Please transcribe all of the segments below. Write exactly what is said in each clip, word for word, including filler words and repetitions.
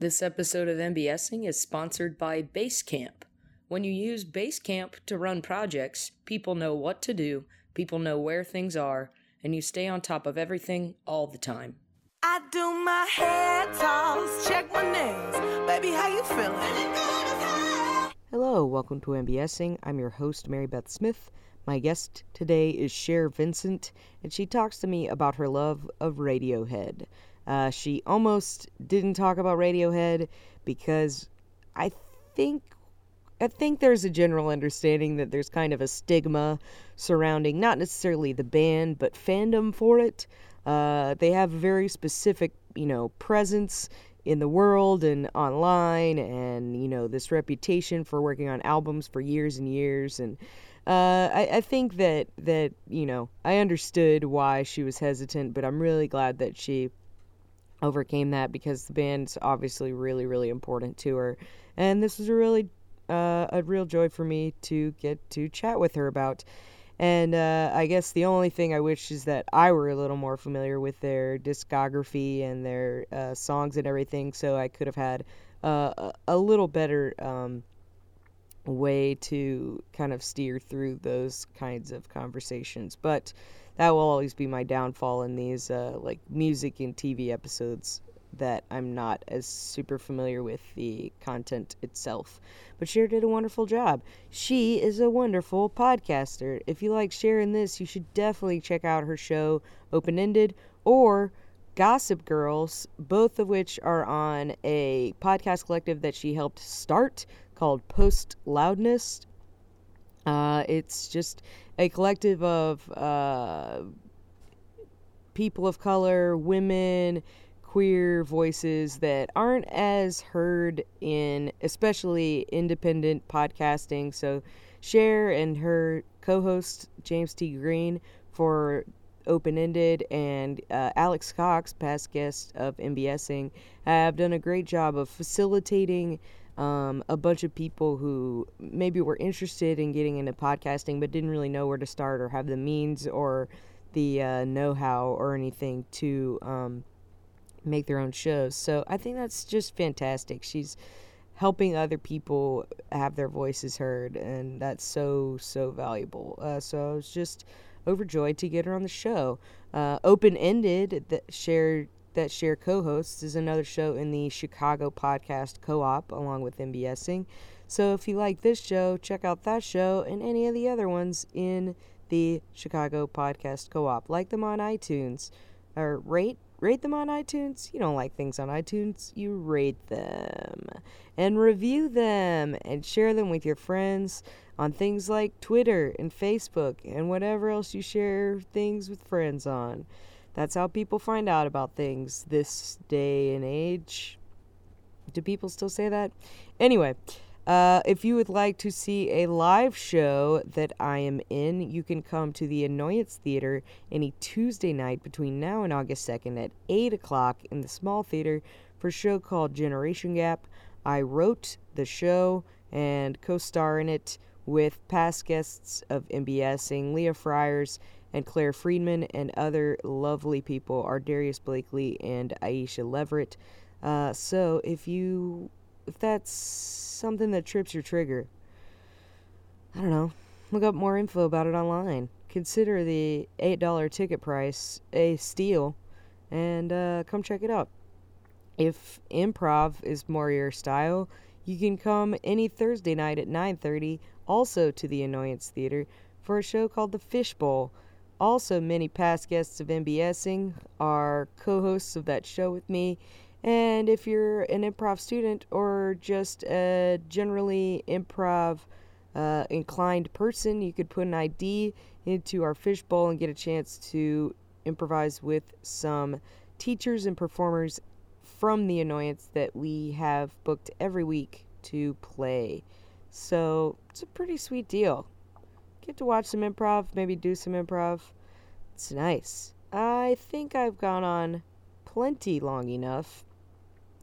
This episode of MBSing is sponsored by Basecamp. When you use Basecamp to run projects, people know what to do, people know where things are, and you stay on top of everything all the time. I do my hair toss, check my nails. Baby, how you feeling? Hello, welcome to MBSing. I'm your host, Mary Beth Smith. My guest today is Cher Vincent, and she talks to me about her love of Radiohead. Uh, she almost didn't talk about Radiohead because I think I think there's a general understanding that there's kind of a stigma surrounding not necessarily the band, but fandom for it. Uh, they have very specific, you know, presence in the world and online, and you know, this reputation for working on albums for years and years. And Uh, I, I think that, that, you know, I understood why she was hesitant, but I'm really glad that she overcame that because the band's obviously really, really important to her. And this was a really, uh, a real joy for me to get to chat with her about. And uh, I guess the only thing I wish is that I were a little more familiar with their discography and their uh, songs and everything, so I could have had uh, a little better um way to kind of steer through those kinds of conversations. But that will always be my downfall in these uh, like music and T V episodes, that I'm not as super familiar with the content itself. But Cher did a wonderful job. She is a wonderful podcaster. If you like Cher in this, you should definitely check out her show Open Ended or Gossip Girls, both of which are on a podcast collective that she helped start called Post Loudness. Uh, it's just a collective of uh, people of color, women, queer voices that aren't as heard in especially independent podcasting. So Cher and her co-host James T. Green for Open-Ended and uh, Alex Cox, past guest of MBSing, have done a great job of facilitating Um, a bunch of people who maybe were interested in getting into podcasting but didn't really know where to start or have the means or the uh, know-how or anything to um, make their own shows. So I think that's just fantastic. She's helping other people have their voices heard, and that's so, so valuable. Uh, so I was just overjoyed to get her on the show. Uh, Open-Ended, that shared... that Cher co-hosts, is another show in the Chicago Podcast Co-op along with MBSing. So if you like this show, check out that show and any of the other ones in the Chicago Podcast Co-op. Like them on iTunes, or rate rate them on iTunes. You don't like things on iTunes, you rate them and review them and share them with your friends on things like Twitter and Facebook and whatever else you share things with friends on. That's how people find out about things this day and age. Do people still say that? Anyway, uh, if you would like to see a live show that I am in, you can come to the Annoyance Theater any Tuesday night between now and August second at eight o'clock in the small theater for a show called Generation Gap. I wrote the show and co-star in it with past guests of MBSing, Leah Friars, and Claire Friedman, and other lovely people are Darius Blakely and Aisha Leverett. Uh, so if you, if that's something that trips your trigger, I don't know, look up more info about it online. Consider the eight dollars ticket price a steal, and uh, come check it out. If improv is more your style, you can come any Thursday night at nine thirty, also to the Annoyance Theater, for a show called The Fishbowl. Also, many past guests of MBSing are co-hosts of that show with me. And if you're an improv student or just a generally improv uh, inclined person, you could put an I D into our fishbowl and get a chance to improvise with some teachers and performers from the Annoyance that we have booked every week to play. So it's a pretty sweet deal. Get to watch some improv, maybe do some improv. It's nice. I think I've gone on plenty long enough.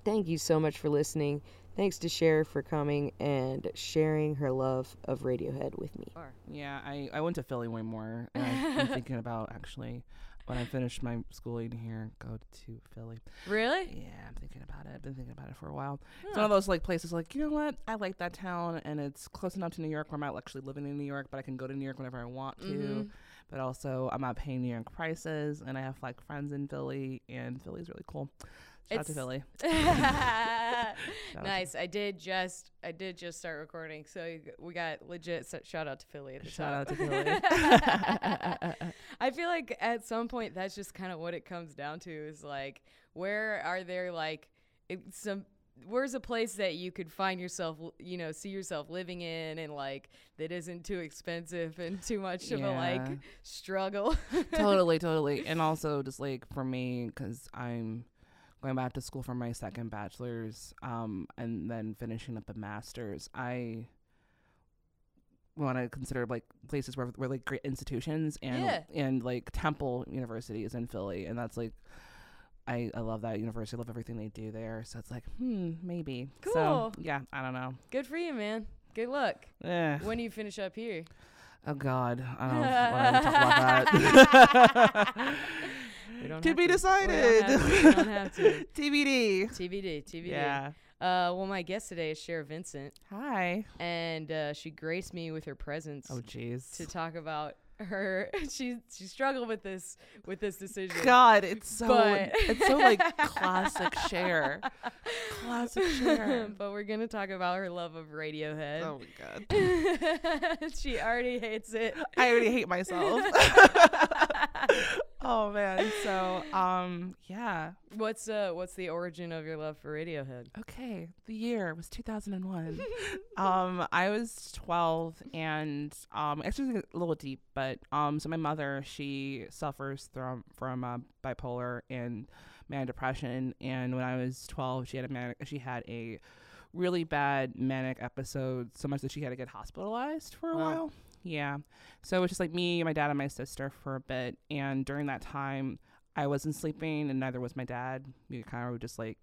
Thank you so much for listening. Thanks to Cher for coming and sharing her love of Radiohead with me. Yeah, I, I went to Philly way more. And I've been thinking about actually when I finish my schooling here, go to Philly. Really? Yeah, I'm thinking about it. I've been thinking about it for a while. Yeah. It's one of those like places like, you know what? I like that town, and it's close enough to New York where I'm not actually living in New York, but I can go to New York whenever I want to. Mm-hmm. But also, I'm not paying New York prices, and I have like friends in Philly, and Philly's really cool. Shout out to Philly. Nice. I did just I did just start recording, so we got legit so shout out to Philly at the shout top. Out to Philly. I feel like at some point that's just kind of what it comes down to is like, where are there like some where's a place that you could find yourself, you know, see yourself living in, and like that isn't too expensive and too much yeah. of a like struggle. Totally, totally. And also just like for me, because I'm going back to school for my second bachelor's um, and then finishing up a master's, I want to consider like places where, where like great institutions and yeah. and like Temple University is in Philly, and that's like I, I love that university. I love everything they do there. So it's like, hmm, maybe. Cool. So, yeah, I don't know. Good for you, man. Good luck. Yeah. When do you finish up here? Oh, God. I don't want to talk about that. To be to. decided. We don't have to. T B D. T B D. T B D. Yeah. Uh, well, my guest today is Cher Vincent. Hi. And uh, she graced me with her presence. Oh, jeez. To talk about her, she she struggled with this with this decision. God, it's so but it's so like classic Cher, classic Cher. But we're gonna talk about her love of Radiohead. Oh my God, she already hates it. I already hate myself. Oh man. So um yeah. What's uh what's the origin of your love for Radiohead? Okay, the year was two thousand one. um I was twelve, and um actually a little deep, but um so my mother, she suffers from from uh, bipolar and manic depression, and when I was twelve, she had a manic she had a really bad manic episode, so much that she had to get hospitalized for a wow. while. Yeah. So it was just like me, my dad, and my sister for a bit. And during that time, I wasn't sleeping, and neither was my dad. We kind of were just like,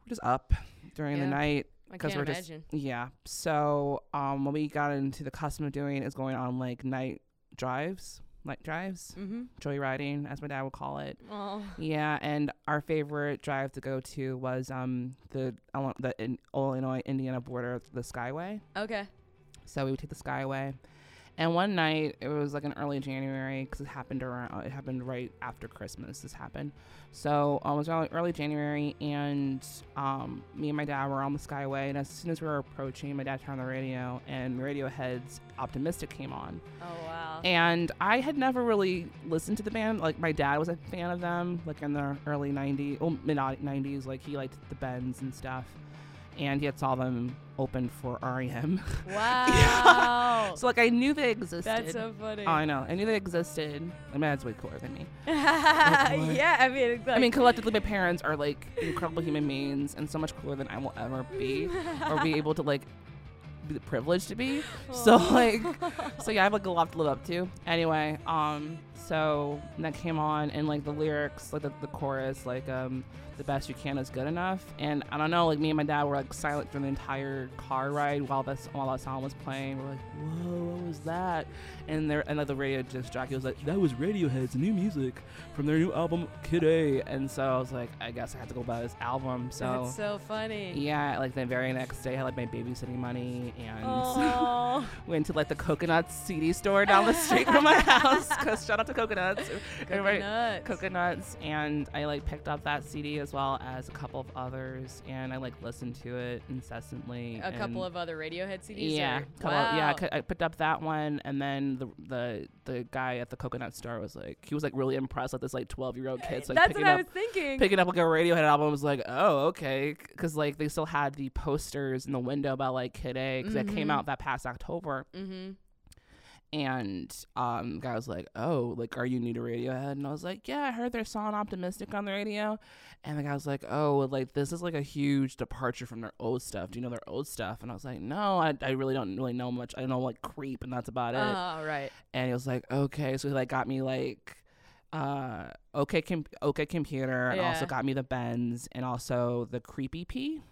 we're just up during yeah. the night. I can't we're imagine. Just, yeah. So um, what we got into the custom of doing is going on like night drives, night drives, mm-hmm. joyriding, as my dad would call it. Oh. Yeah. And our favorite drive to go to was um the, the in Illinois-Indiana border, the Skyway. Okay. So we would take the Skyway, and one night it was like in early January because it happened around. It happened right after Christmas. This happened, so um, it was early, early January, and um, me and my dad were on the Skyway. And as soon as we were approaching, my dad turned on the radio, and Radiohead's "Optimistic" came on. Oh wow! And I had never really listened to the band. Like my dad was a fan of them, like in the early nineties, well, mid nineties. Like he liked the Bends and stuff. And yet saw them open for R E M. Wow. Yeah. So, like, I knew they existed. That's so funny. Oh, I know. I knew they existed. I mean, that's way cooler than me. Yeah, I mean. Like, I mean, collectively, my parents are, like, incredible human beings and so much cooler than I will ever be or be able to, like, be privileged to be. Oh. So, like, so, yeah, I have, like, a lot to live up to. Anyway, um, so that came on, and, like, the lyrics, like, the, the chorus, like, um... the best you can is good enough, and I don't know, like me and my dad were like silent through the entire car ride while that while that song was playing. We're like, whoa, what was that? And there, and like the radio just jockey was like, that was Radiohead's new music from their new album Kid A. And so I was like, I guess I have to go buy this album. So that's so funny. Yeah, like the very next day, I had like my babysitting money and went to like the Coconuts C D store down the street from my house. Cause shout out to Coconuts, Coconuts, Coconuts, and I like picked up that C D as well as a couple of others, and I like listened to it incessantly. A couple of other Radiohead C Ds. Yeah, wow. of, yeah. I, c- I picked up that one, and then the the the guy at the Coconut store was like, he was like really impressed with this like twelve year old kid. So, like, that's what up, I was thinking. Picking up like a Radiohead album, I was like, oh okay, because like they still had the posters in the window by like Kid A, because mm-hmm. that came out that past October. Mm-hmm. And um, the guy was like, oh, like, are you new to Radiohead? And I was like, yeah, I heard their song Optimistic on the radio. And the guy was like, oh, like, this is like a huge departure from their old stuff. Do you know their old stuff? And I was like, no, I, I really don't really know much. I know, like, Creep, and that's about it. Oh, right. And he was like, okay. So he, like, got me, like, uh, OK, com- OK Computer, and yeah. also got me the Bends, and also the Creep E P.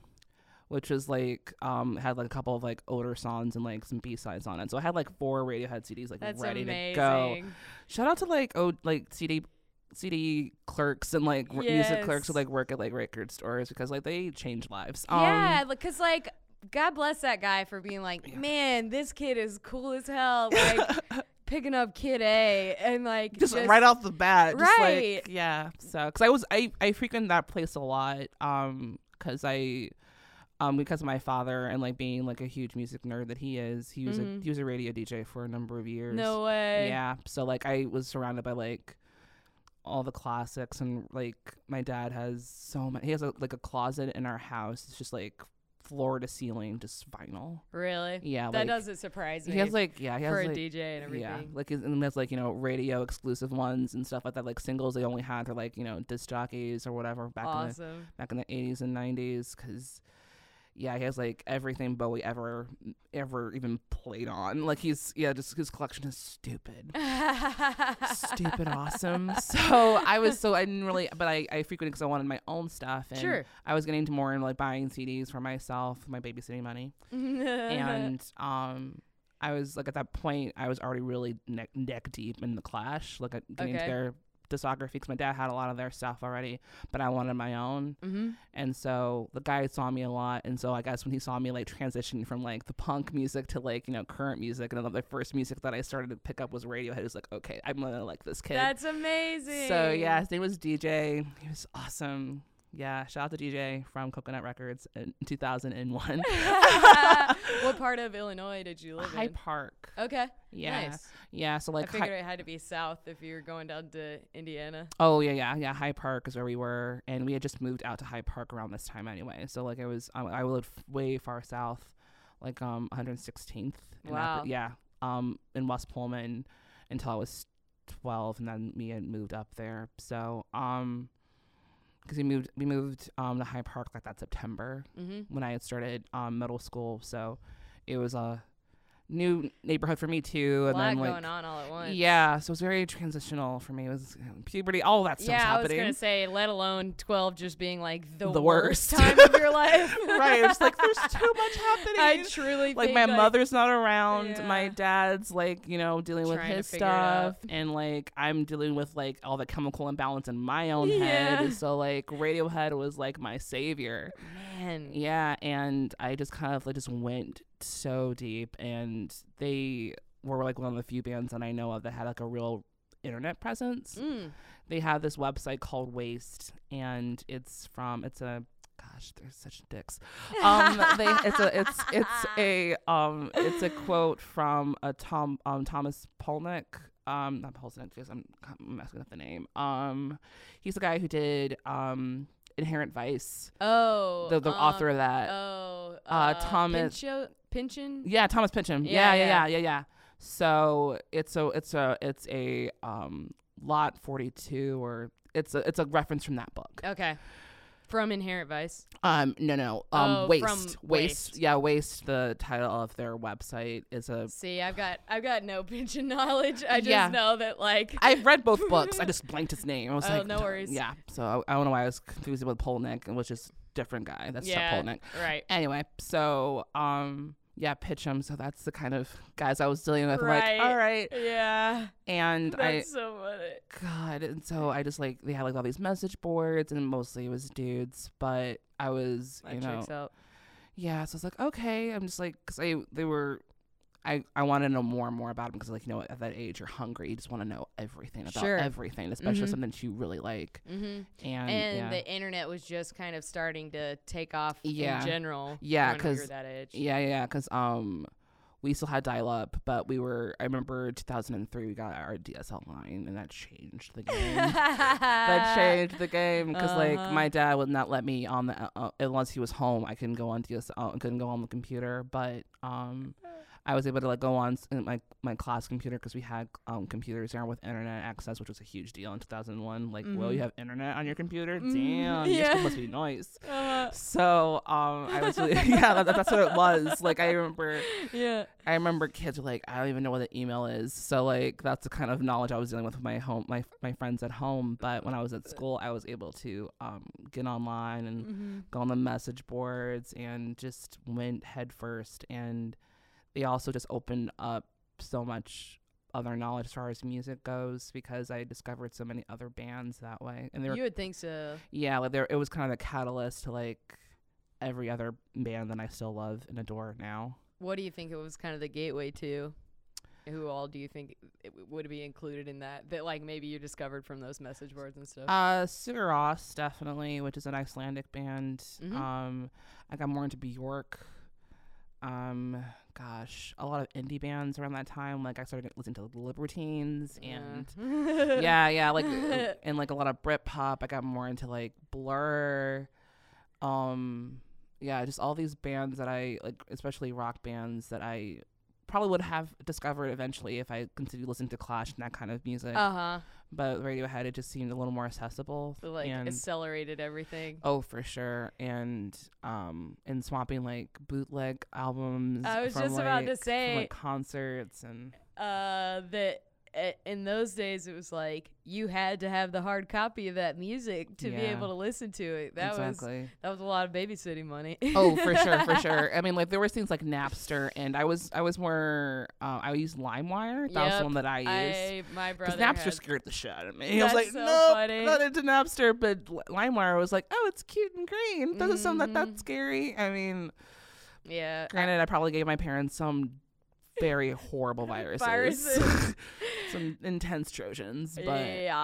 which was like um had like a couple of like older songs and like some B-sides on it. So I had like four Radiohead C Ds like That's ready amazing. to go. Shout out to like oh like C D C D clerks and like yes. music clerks who like work at like record stores, because like they change lives. Um, yeah, because like God bless that guy for being like, man, this kid is cool as hell. Like. Picking up Kid A and like just, just right off the bat, just right? Like, yeah. So, because I was I I frequent that place a lot, um, because I, um, because of my father and like being like a huge music nerd that he is, he was mm-hmm. a he was a radio D J for a number of years. No way. Yeah. So like I was surrounded by like all the classics, and like my dad has so many. He has a, like a closet in our house. It's just like. Floor to ceiling, just vinyl. Really? Yeah. That like, doesn't surprise me. He has like, yeah, he has for like, a D J and everything. Yeah, like and there's like you know radio exclusive ones and stuff like that, like singles they only had for like you know disc jockeys or whatever back awesome. in the back in the eighties and nineties. Because yeah, he has like everything Bowie ever ever even played on. Like he's yeah, just his collection is stupid, stupid awesome. So I was so I didn't really, but I I frequented because I wanted my own stuff. And sure. I was getting into more and like buying C Ds for myself, my babysitting money, and um I was like at that point I was already really neck neck deep in the Clash, like getting okay. into their discography, because my dad had a lot of their stuff already, but I wanted my own. Mm-hmm. And so the guy saw me a lot, and so I guess when he saw me like transition from like the punk music to like you know current music, and then the first music that I started to pick up was Radiohead. It was like, okay, I'm gonna like this kid. That's amazing. So yeah, his name was D J. He was awesome. Yeah, shout out to D J from Coconut Records in two thousand one. What part of Illinois did you live High in? High Park. Okay. Yeah. Nice. Yeah, so like I figured hi- it had to be south if you were going down to Indiana. Oh, yeah, yeah, yeah. High Park is where we were, and we had just moved out to High Park around this time anyway. So like I was um, I lived way far south, like um one hundred sixteenth. Wow. After, yeah. Um in West Pullman until I was twelve, and then me and moved up there. So, um because we moved we moved um to High Park like that September mm-hmm. when I had started um middle school, so it was a new neighborhood for me too, and a lot then like going on all at once. Yeah, so it was very transitional for me. It was puberty, all that stuff. Yeah, I happening. was gonna say, let alone twelve just being like the, the worst. worst time of your life. Right, it's like there's too much happening. I truly like think, my like, mother's not around. Yeah. My dad's like you know dealing Trying with his stuff, and like I'm dealing with like all the chemical imbalance in my own yeah. head. And so like Radiohead was like my savior. Man. Yeah, and I just kind of like just went so deep, and they were like one of the few bands that I know of that had like a real internet presence. Mm. They have this website called Waste, and it's from it's a gosh, they're such dicks. Um, they it's a it's it's a um it's a quote from a Tom um Thomas Pynchon. Um, not Pynchon because I'm messing up the name. Um, he's the guy who did um. Inherent Vice. Oh, the, the um, author of that. Oh, uh, uh, Thomas Pincho- Pynchon. Yeah, Thomas Pynchon. Yeah, yeah, yeah, yeah, yeah. yeah. So it's a it's a it's a um, lot forty-two, or it's a it's a reference from that book. Okay, from Inherent Vice. Um, no, no. Um, oh, Waste. From Waste. Waste. Yeah, Waste. The title of their website is a. See, I've got I've got no Pynchon knowledge. I just yeah. know that like I've read both books. I just blanked his name. I was oh, like, no worries. Yeah. So I, I don't know why I was confused with Polnick, and was just different guy. That's yeah, not Polnick. Right. Anyway, so um. Yeah, Pitchum. So that's the kind of guys I was dealing with. Right. I'm like, all right. Yeah. And that's I. That's so funny. God. And so I just like, they had like all these message boards, and mostly it was dudes, but I was, that you know. Checks out. Yeah. So I was like, okay. I'm just like, because I, they were, I, I want to know more and more about them, because like, you know, at that age, you're hungry. You just want to know everything about sure. everything, especially mm-hmm. something that you really like. Mm-hmm. And, and yeah. the internet was just kind of starting to take off yeah. in general. Yeah, because yeah, yeah, because um, we still had dial-up, but we were. I remember two thousand three, we got our D S L line, and that changed the game. That changed the game, because uh-huh. like my dad would not let me on the uh, unless he was home. I couldn't go on D S L. Couldn't go on the computer, but um. I was able to like go on my my class computer because we had um, computers there with internet access, which was a huge deal in two thousand one. Like, mm-hmm. well, you have internet on your computer? Mm-hmm. Damn, yeah. Your school must be nice. Uh, so um, I was really, yeah, that, that's what it was. Like, I remember, yeah, I remember kids were like, I don't even know what an email is. So like, that's the kind of knowledge I was dealing with with my home, my my friends at home. But when I was at school, I was able to um, get online and mm-hmm. go on the message boards and just went head first. And they also just opened up so much of their knowledge as far as music goes, because I discovered so many other bands that way. And they were, you would think so. Yeah, like there, it was kind of a catalyst to like every other band that I still love and adore now. What do you think it was kind of the gateway to? Who all do you think it w- would be included in that? That like maybe you discovered from those message boards and stuff. Uh, Sigur Rós definitely, which is an Icelandic band. Mm-hmm. Um, I got more into Björk. Um, gosh, a lot of indie bands around that time. Like I started listening to Libertines and yeah, yeah, yeah like and like a lot of Britpop. I got more into like Blur. Um, yeah, just all these bands that I like, especially rock bands that I probably would have discovered eventually if I continued listening to Clash and that kind of music. Uh-huh. But Radiohead, it just seemed a little more accessible. So like and accelerated everything. Oh, for sure. And um, and swapping like bootleg albums. I was from, just like, about to say from, like, concerts and uh, that in those days it was like you had to have the hard copy of that music to yeah. be able to listen to it. That exactly. was that was a lot of babysitting money. Oh, for sure, for sure. I mean, like there were things like Napster, and I was I was more uh, I used LimeWire. That yep. was the one that I used. I, my brother, because Napster had... scared the shit out of me. That's I was like, so no, funny. Not into Napster. But LimeWire was like, oh, it's cute and green. Doesn't mm-hmm. sound that that's scary. I mean, yeah. Granted, I, I probably gave my parents some very horrible viruses, viruses. Some intense Trojans, but yeah,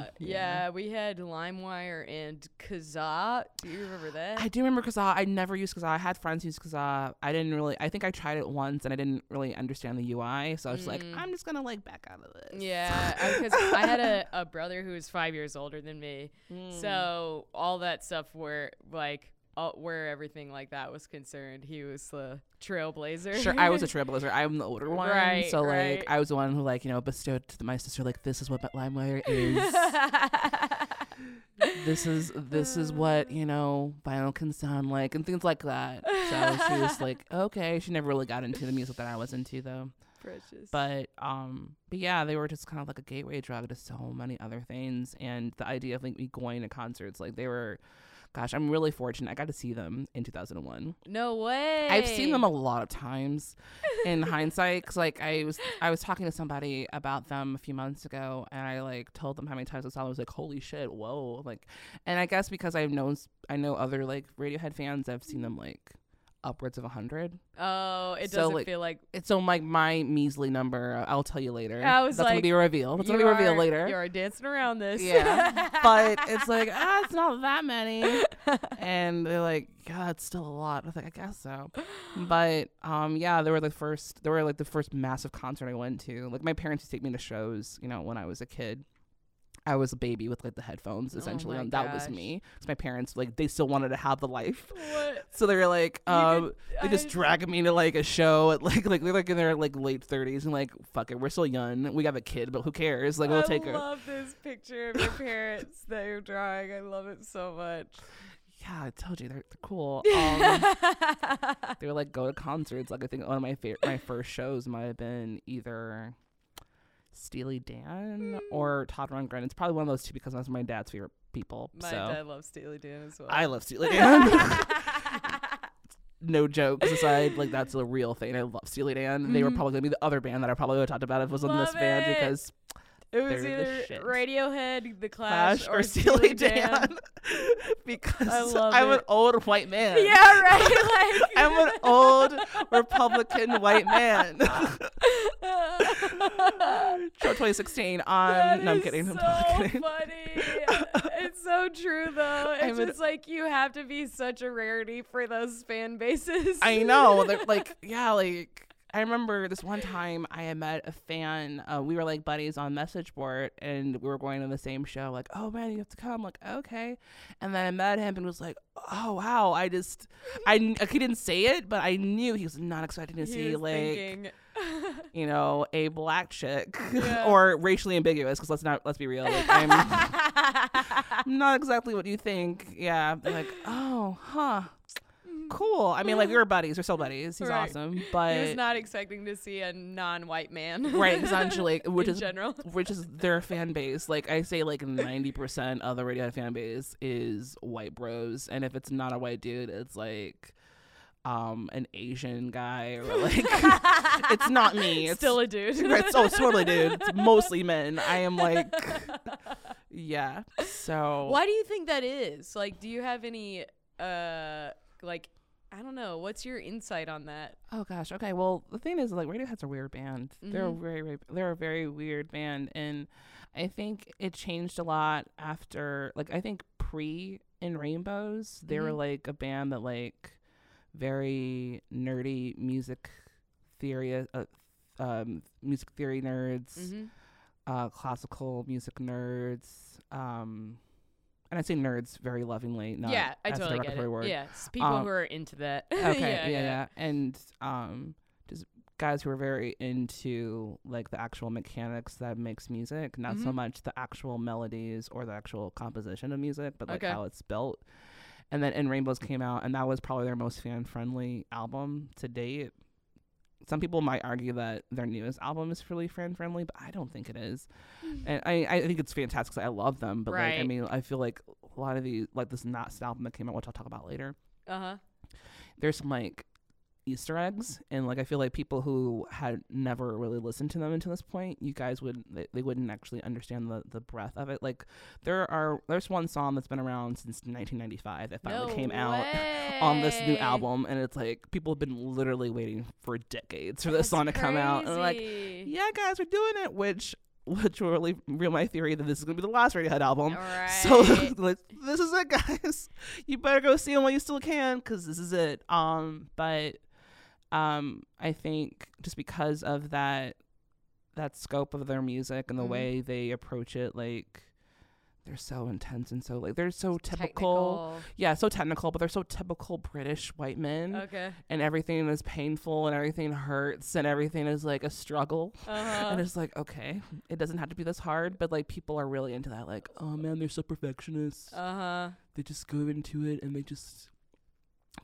um, yeah yeah we had LimeWire and Kazaa. Do you remember that? I do remember Kazaa. I never used Kazaa. I had friends use Kazaa. I didn't really I think I tried it once and I didn't really understand the U I, so I was mm. like I'm just gonna like back out of this. Yeah, because I had a, a brother who was five years older than me, mm. so all that stuff were like Uh, where everything like that was concerned, he was the trailblazer. Sure, I was a trailblazer. I'm the older one, right? So right. like, I was the one who like you know bestowed to my sister like this is what LimeWire is. this is this is what you know vinyl can sound like and things like that. So she was like, okay. She never really got into the music that I was into though. Precious. But um, but yeah, they were just kind of like a gateway drug to so many other things, and the idea of like me going to concerts, like they were. Gosh, I'm really fortunate. I got to see them in two thousand one. No way. I've seen them a lot of times in hindsight. Cause like I was, I was talking to somebody about them a few months ago, and I like told them how many times I saw them. I was like, holy shit. Whoa. Like, and I guess because I've known, I know other like Radiohead fans, I've seen them like upwards of a hundred. Oh, it so doesn't like, feel like it's so like my measly number. I'll tell you later. I was That's like, gonna be a reveal. That's gonna be a reveal later. You are dancing around this. Yeah, but it's like ah, it's not that many, and they're like, God, it's still a lot. I was like, I guess so, but um, yeah, they were the first. They were like the first massive concert I went to. Like my parents used to take me to shows, you know, when I was a kid. I was a baby with like the headphones essentially. Oh my gosh. That was me. Because my parents like they still wanted to have the life. What? So they were like, um, could, they just I... dragged me to like a show at like like they're like in their like late thirties and like fuck it, we're still young. We have a kid, but who cares? Like we'll I take her. I love this picture of your parents that you're drawing. I love it so much. Yeah, I told you they're, they're cool. Um, they were like go to concerts. Like I think one of my favorite my first shows might have been either Steely Dan mm. or Todd Rundgren. It's probably one of those two because that's my dad's favorite people. My so. dad loves Steely Dan as well. I love Steely Dan. No jokes aside, like that's a real thing. I love Steely Dan. Mm-hmm. They were probably going to be the other band that I probably would have talked about if it was in this it. band because it was either the Radiohead, The Clash, Clash or, or Steely Dan. Dan. Because I love I'm it. an old white man. Yeah, right. Like I'm an old Republican white man. twenty sixteen on that no, I'm kidding. So I'm kidding. Funny. It's so true though. It's I'm just an, like you have to be such a rarity for those fan bases. I know. They're like yeah, like I remember this one time I met a fan. Uh, we were like buddies on message board, and we were going to the same show. Like, oh man, you have to come. Like, okay. And then I met him and was like, oh wow, I just, I, I he didn't say it, but I knew he was not expecting to he see like, you know, a black chick yeah. or racially ambiguous. Because let's not let's be real. Like, I'm not exactly what you think. Yeah. I'm like, oh, huh. Cool. I mean, like, we were buddies. We're still buddies. He's right. awesome. But he was not expecting to see a non-white man. Right. Essentially, which in is general, which is their fan base. Like I say, like ninety percent of the Radiohead fan base is white bros, and if it's not a white dude, it's like um an Asian guy or like it's not me. It's still a dude. It's oh, it's totally dude. It's mostly men. I am like, yeah. So why do you think that is? Like, do you have any uh like? I don't know. What's your insight on that? Oh gosh. Okay. Well, the thing is, like, Radiohead's a weird band. Mm-hmm. They're a very, very, they're a very weird band, and I think it changed a lot after. Like, I think pre In Rainbows, they mm-hmm. were like a band that like very nerdy music theory, uh, um, music theory nerds, mm-hmm. uh, classical music nerds. Um, And I say nerds very lovingly, not yeah, I as totally a derogatory word. Yeah, it's people um, who are into that. Okay, yeah, yeah, yeah. yeah. And um, just guys who are very into like the actual mechanics that makes music, not mm-hmm. so much the actual melodies or the actual composition of music, but like okay. how it's built. And then In Rainbows came out, and that was probably their most fan-friendly album to date. Some people might argue that their newest album is really fan-friendly, but I don't think it is. Mm-hmm. And I, I think it's fantastic because I love them. But, right. like, I mean, I feel like a lot of these, like this Knots album that came out, which I'll talk about later. Uh-huh. There's some, like, Easter eggs. And, like, I feel like people who had never really listened to them until this point, you guys would, they, they wouldn't actually understand the, the breadth of it. Like, there are, there's one song that's been around since nineteen ninety-five that finally no came way. out. on this new album, and it's like people have been literally waiting for decades for this That's song to crazy. come out, and like, yeah guys, we're doing it, which which will really real my theory that this is gonna be the last Radiohead album, right. so like, this is it guys, you better go see them while you still can, because this is it. Um but um I think just because of that that scope of their music and the mm-hmm. way they approach it, like they're so intense and so like they're so typical technical. yeah so technical but they're so typical British white men, okay and everything is painful and everything hurts and everything is like a struggle, uh-huh. and it's like, okay, it doesn't have to be this hard, but like people are really into that, like, oh man, they're so perfectionists, uh-huh they just go into it and they just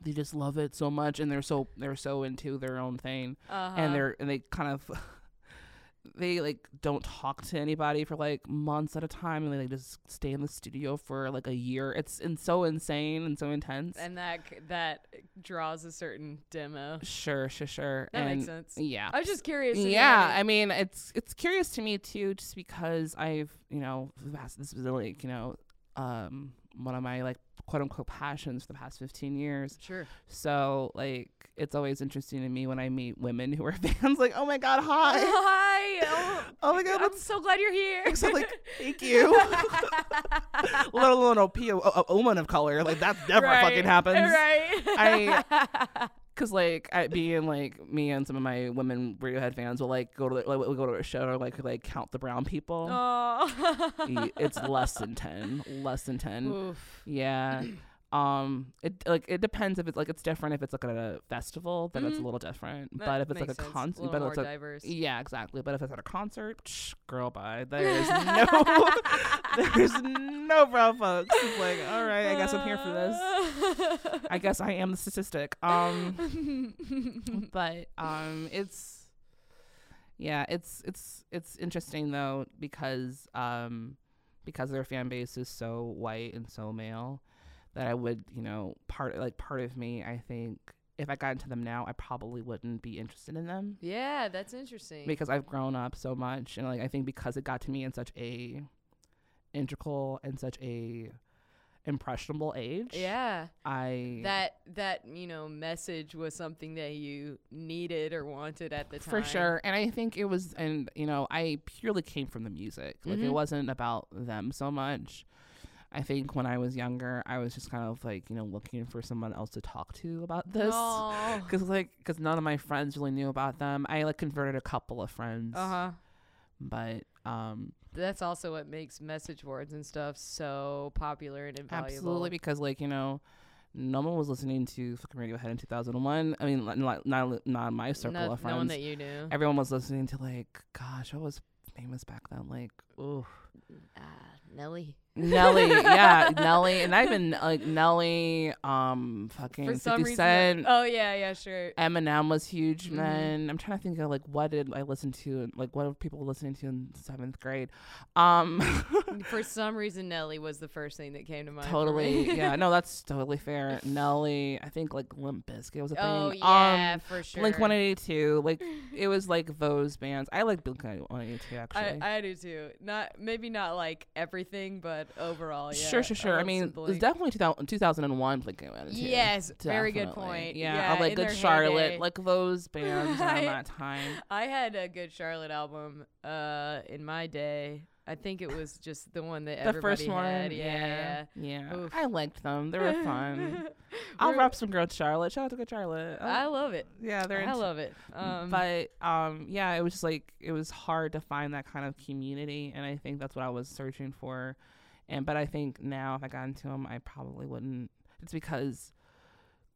they just love it so much, and they're so they're so into their own thing, uh-huh. and they're and they kind of they like don't talk to anybody for like months at a time, and they like, just stay in the studio for like a year. It's and so insane and so intense, and that that draws a certain demo. Sure, sure, sure. That and makes sense. Yeah, I was just curious. Yeah, I mean, it's it's curious to me too, just because I've you know this was like you know um one of my like quote unquote passions for the past fifteen years. Sure. So like it's always interesting to me when I meet women who are fans, like, oh my god, hi. Hi. Oh, oh my god. I'm let's... so glad you're here. Except like, thank you. Let alone a, P- a, a woman of color. Like that never right. fucking happens. Right. I Cause like I, being like me and some of my women Radiohead fans will like go to the, like, we'll go to a show or like like count the brown people. Oh. It's less than ten, less than ten. Oof. Yeah, um, it like it depends if it's like it's different if it's like at a festival, then mm-hmm. it's a little different. That but if it's like a concert, but more it's like diverse. Yeah, exactly. But if it's at a concert, psh, girl, bye. There's no, there's no brown folks. It's like, all right, I guess I'm here for this. I guess I am the statistic. Um, but um, it's yeah, it's it's it's interesting though, because um, because their fan base is so white and so male that I would you know part like part of me, I think if I got into them now I probably wouldn't be interested in them. Yeah, that's interesting because I've grown up so much, and like I think because it got to me in such a integral and such a impressionable age. Yeah. I that that, you know, message was something that you needed or wanted at the time. For sure. And I think it was and you know, I purely came from the music. Like mm-hmm. it wasn't about them so much. I think when I was younger, I was just kind of like, you know, looking for someone else to talk to about this. Because like, because none of my friends really knew about them. I like converted a couple of friends. Uh-huh. But um, that's also what makes message boards and stuff so popular and invaluable. Absolutely, because like, you know, no one was listening to fucking Radiohead in two thousand one. I mean, not not, not my circle not, of friends. No one that you knew. Everyone was listening to like, gosh, what was famous back then? Like, ooh, uh, Nelly. Nelly, yeah, Nelly, and I've been like Nelly, um, fucking For some fifty reason, Cent. Oh yeah, yeah, sure. Eminem was huge, mm-hmm. man. I'm trying to think of like what did I listen to, like what were people listening to in seventh grade? Um, for some reason, Nelly was the first thing that came to mind. Totally, yeah, no, that's totally fair. Nelly, I think like Limp Bizkit was a thing. Oh yeah, um, for sure. Blink one eighty-two, like it was like those bands. I like Blink one eighty-two actually. I, I do too. Not maybe not like everything, but. Overall, yeah. Sure, sure, sure. I mean, it was definitely two thousand one Blink one eighty-two. Yes, definitely. Very good point. Yeah, yeah, I like Good Charlotte, heyday. Like those bands around that time. I had a Good Charlotte album uh, in my day. I think it was just the one that the everybody first one, had. Yeah, yeah. yeah. I liked them. They were fun. I'll we're, rep some Good Charlotte. Shout out to Good Charlotte. I, I love it. Yeah, they're. I into, love it. Um, but um, yeah, it was just like it was hard to find that kind of community, and I think that's what I was searching for. And but I think now if I got into them, I probably wouldn't. It's because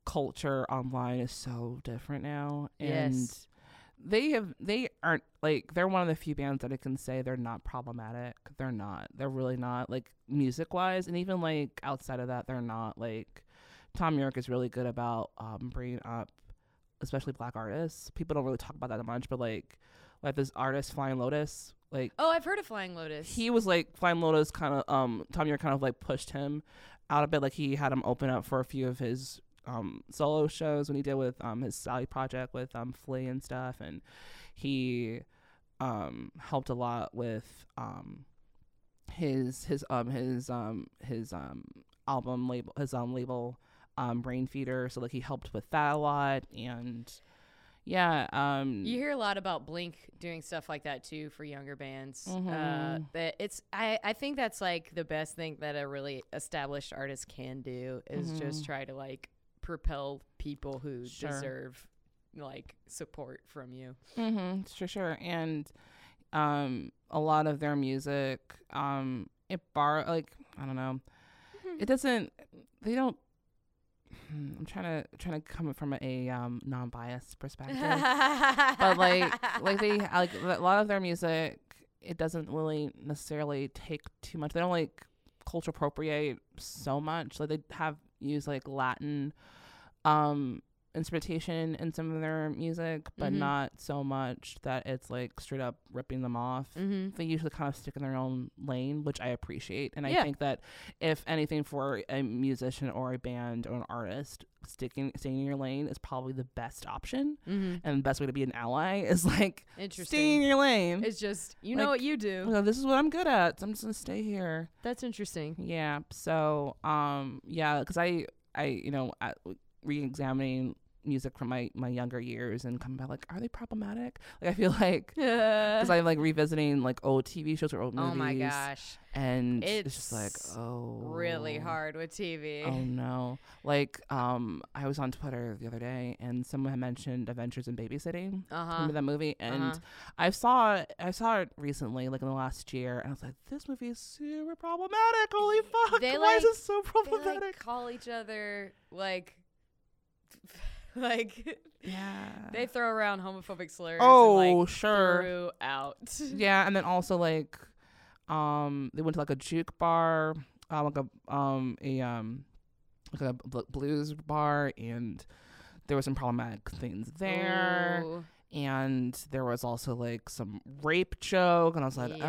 culture online is so different now, and yes. they have they aren't like they're one of the few bands that I can say they're not problematic. They're not. They're really not like music wise, and even like outside of that, they're not like. Tom York is really good about um, bringing up, especially black artists. People don't really talk about that much, but like like this artist Flying Lotus. Like, oh, I've heard of Flying Lotus. He was like Flying Lotus kind of um Tom York kind of like pushed him out a bit. Like he had him open up for a few of his um solo shows when he did with um his Sally project with um Flea and stuff, and he um helped a lot with um his his um his um his um album label his um label um Brain Feeder. So like he helped with that a lot. And yeah, um, you hear a lot about Blink doing stuff like that too for younger bands. Mm-hmm. Uh, but it's I, I think that's like the best thing that a really established artist can do is mm-hmm. just try to like propel people who sure. deserve like support from you. Mm-hmm. Sure, sure. And um, a lot of their music, um, it bar like I don't know, mm-hmm. it doesn't. They don't. I'm trying to trying to come from a um, non-biased perspective, but like like they like a lot of their music, it doesn't really necessarily take too much. They don't like culture appropriate so much. Like they have used like Latin um, instrumentation in some of their music, but mm-hmm. not so much that it's like straight up ripping them off. Mm-hmm. They usually kind of stick in their own lane, which I appreciate. And yeah. I think that if anything for a musician or a band or an artist, sticking staying in your lane is probably the best option. Mm-hmm. And the best way to be an ally is like stay in your lane. It's just you like, know what you do. You know, this is what I'm good at, so I'm just gonna stay here. That's interesting. Yeah. So um yeah, because I I you know I, re-examining music from my my younger years and coming back like are they problematic, like I feel like because yeah. I'm like revisiting like old T V shows or old movies. Oh my gosh, and it's, it's just like oh really hard with T V. Oh no, like um I was on Twitter the other day and someone had mentioned Adventures in Babysitting. Uh-huh. Remember that movie? And uh-huh. I saw it I saw it recently like in the last year, and I was like this movie is super problematic. Holy fuck, they, why like, is it so problematic? They like call each other like like yeah they throw around homophobic slurs oh and, like, sure out yeah and then also like um they went to like a juke bar uh, like a um a um like a bl- blues bar, and there were some problematic things there. Ooh. And there was also like some rape joke, and I was like Yikes.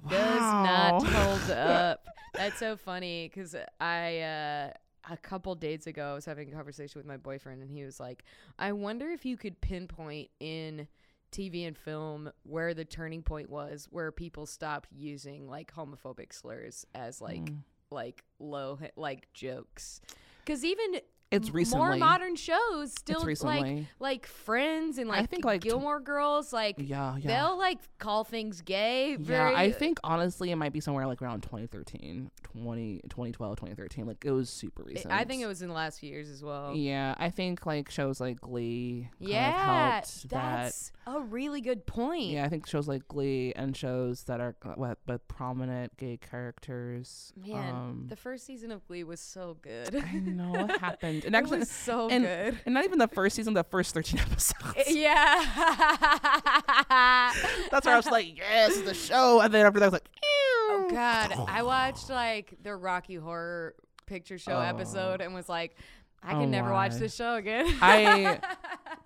oh wow. Does not hold up. That's so funny because I uh a couple days ago, I was having a conversation with my boyfriend, and he was like, I wonder if you could pinpoint in T V and film where the turning point was where people stopped using like homophobic slurs as like mm. like low like jokes. Because even it's recently more modern shows still like like Friends and like I think like Gilmore t- Girls like yeah, yeah. they'll like call things gay. Very yeah, I think honestly it might be somewhere like around twenty thirteen, twenty twelve, twenty thirteen Like it was super recent. I think it was in the last few years as well. Yeah, I think like shows like Glee kind yeah, of helped that's that. A really good point. Yeah, I think shows like Glee and shows that are what but prominent gay characters. Man, um, the first season of Glee was so good. I know what happened. And actually, it was so and, good. And not even the first season, the first thirteen episodes. Yeah. That's where I was like, yes, the show. And then after that, I was like, ew. Oh, God. Oh. I watched, like, the Rocky Horror Picture Show oh. episode and was like, I can oh never my. watch this show again. I,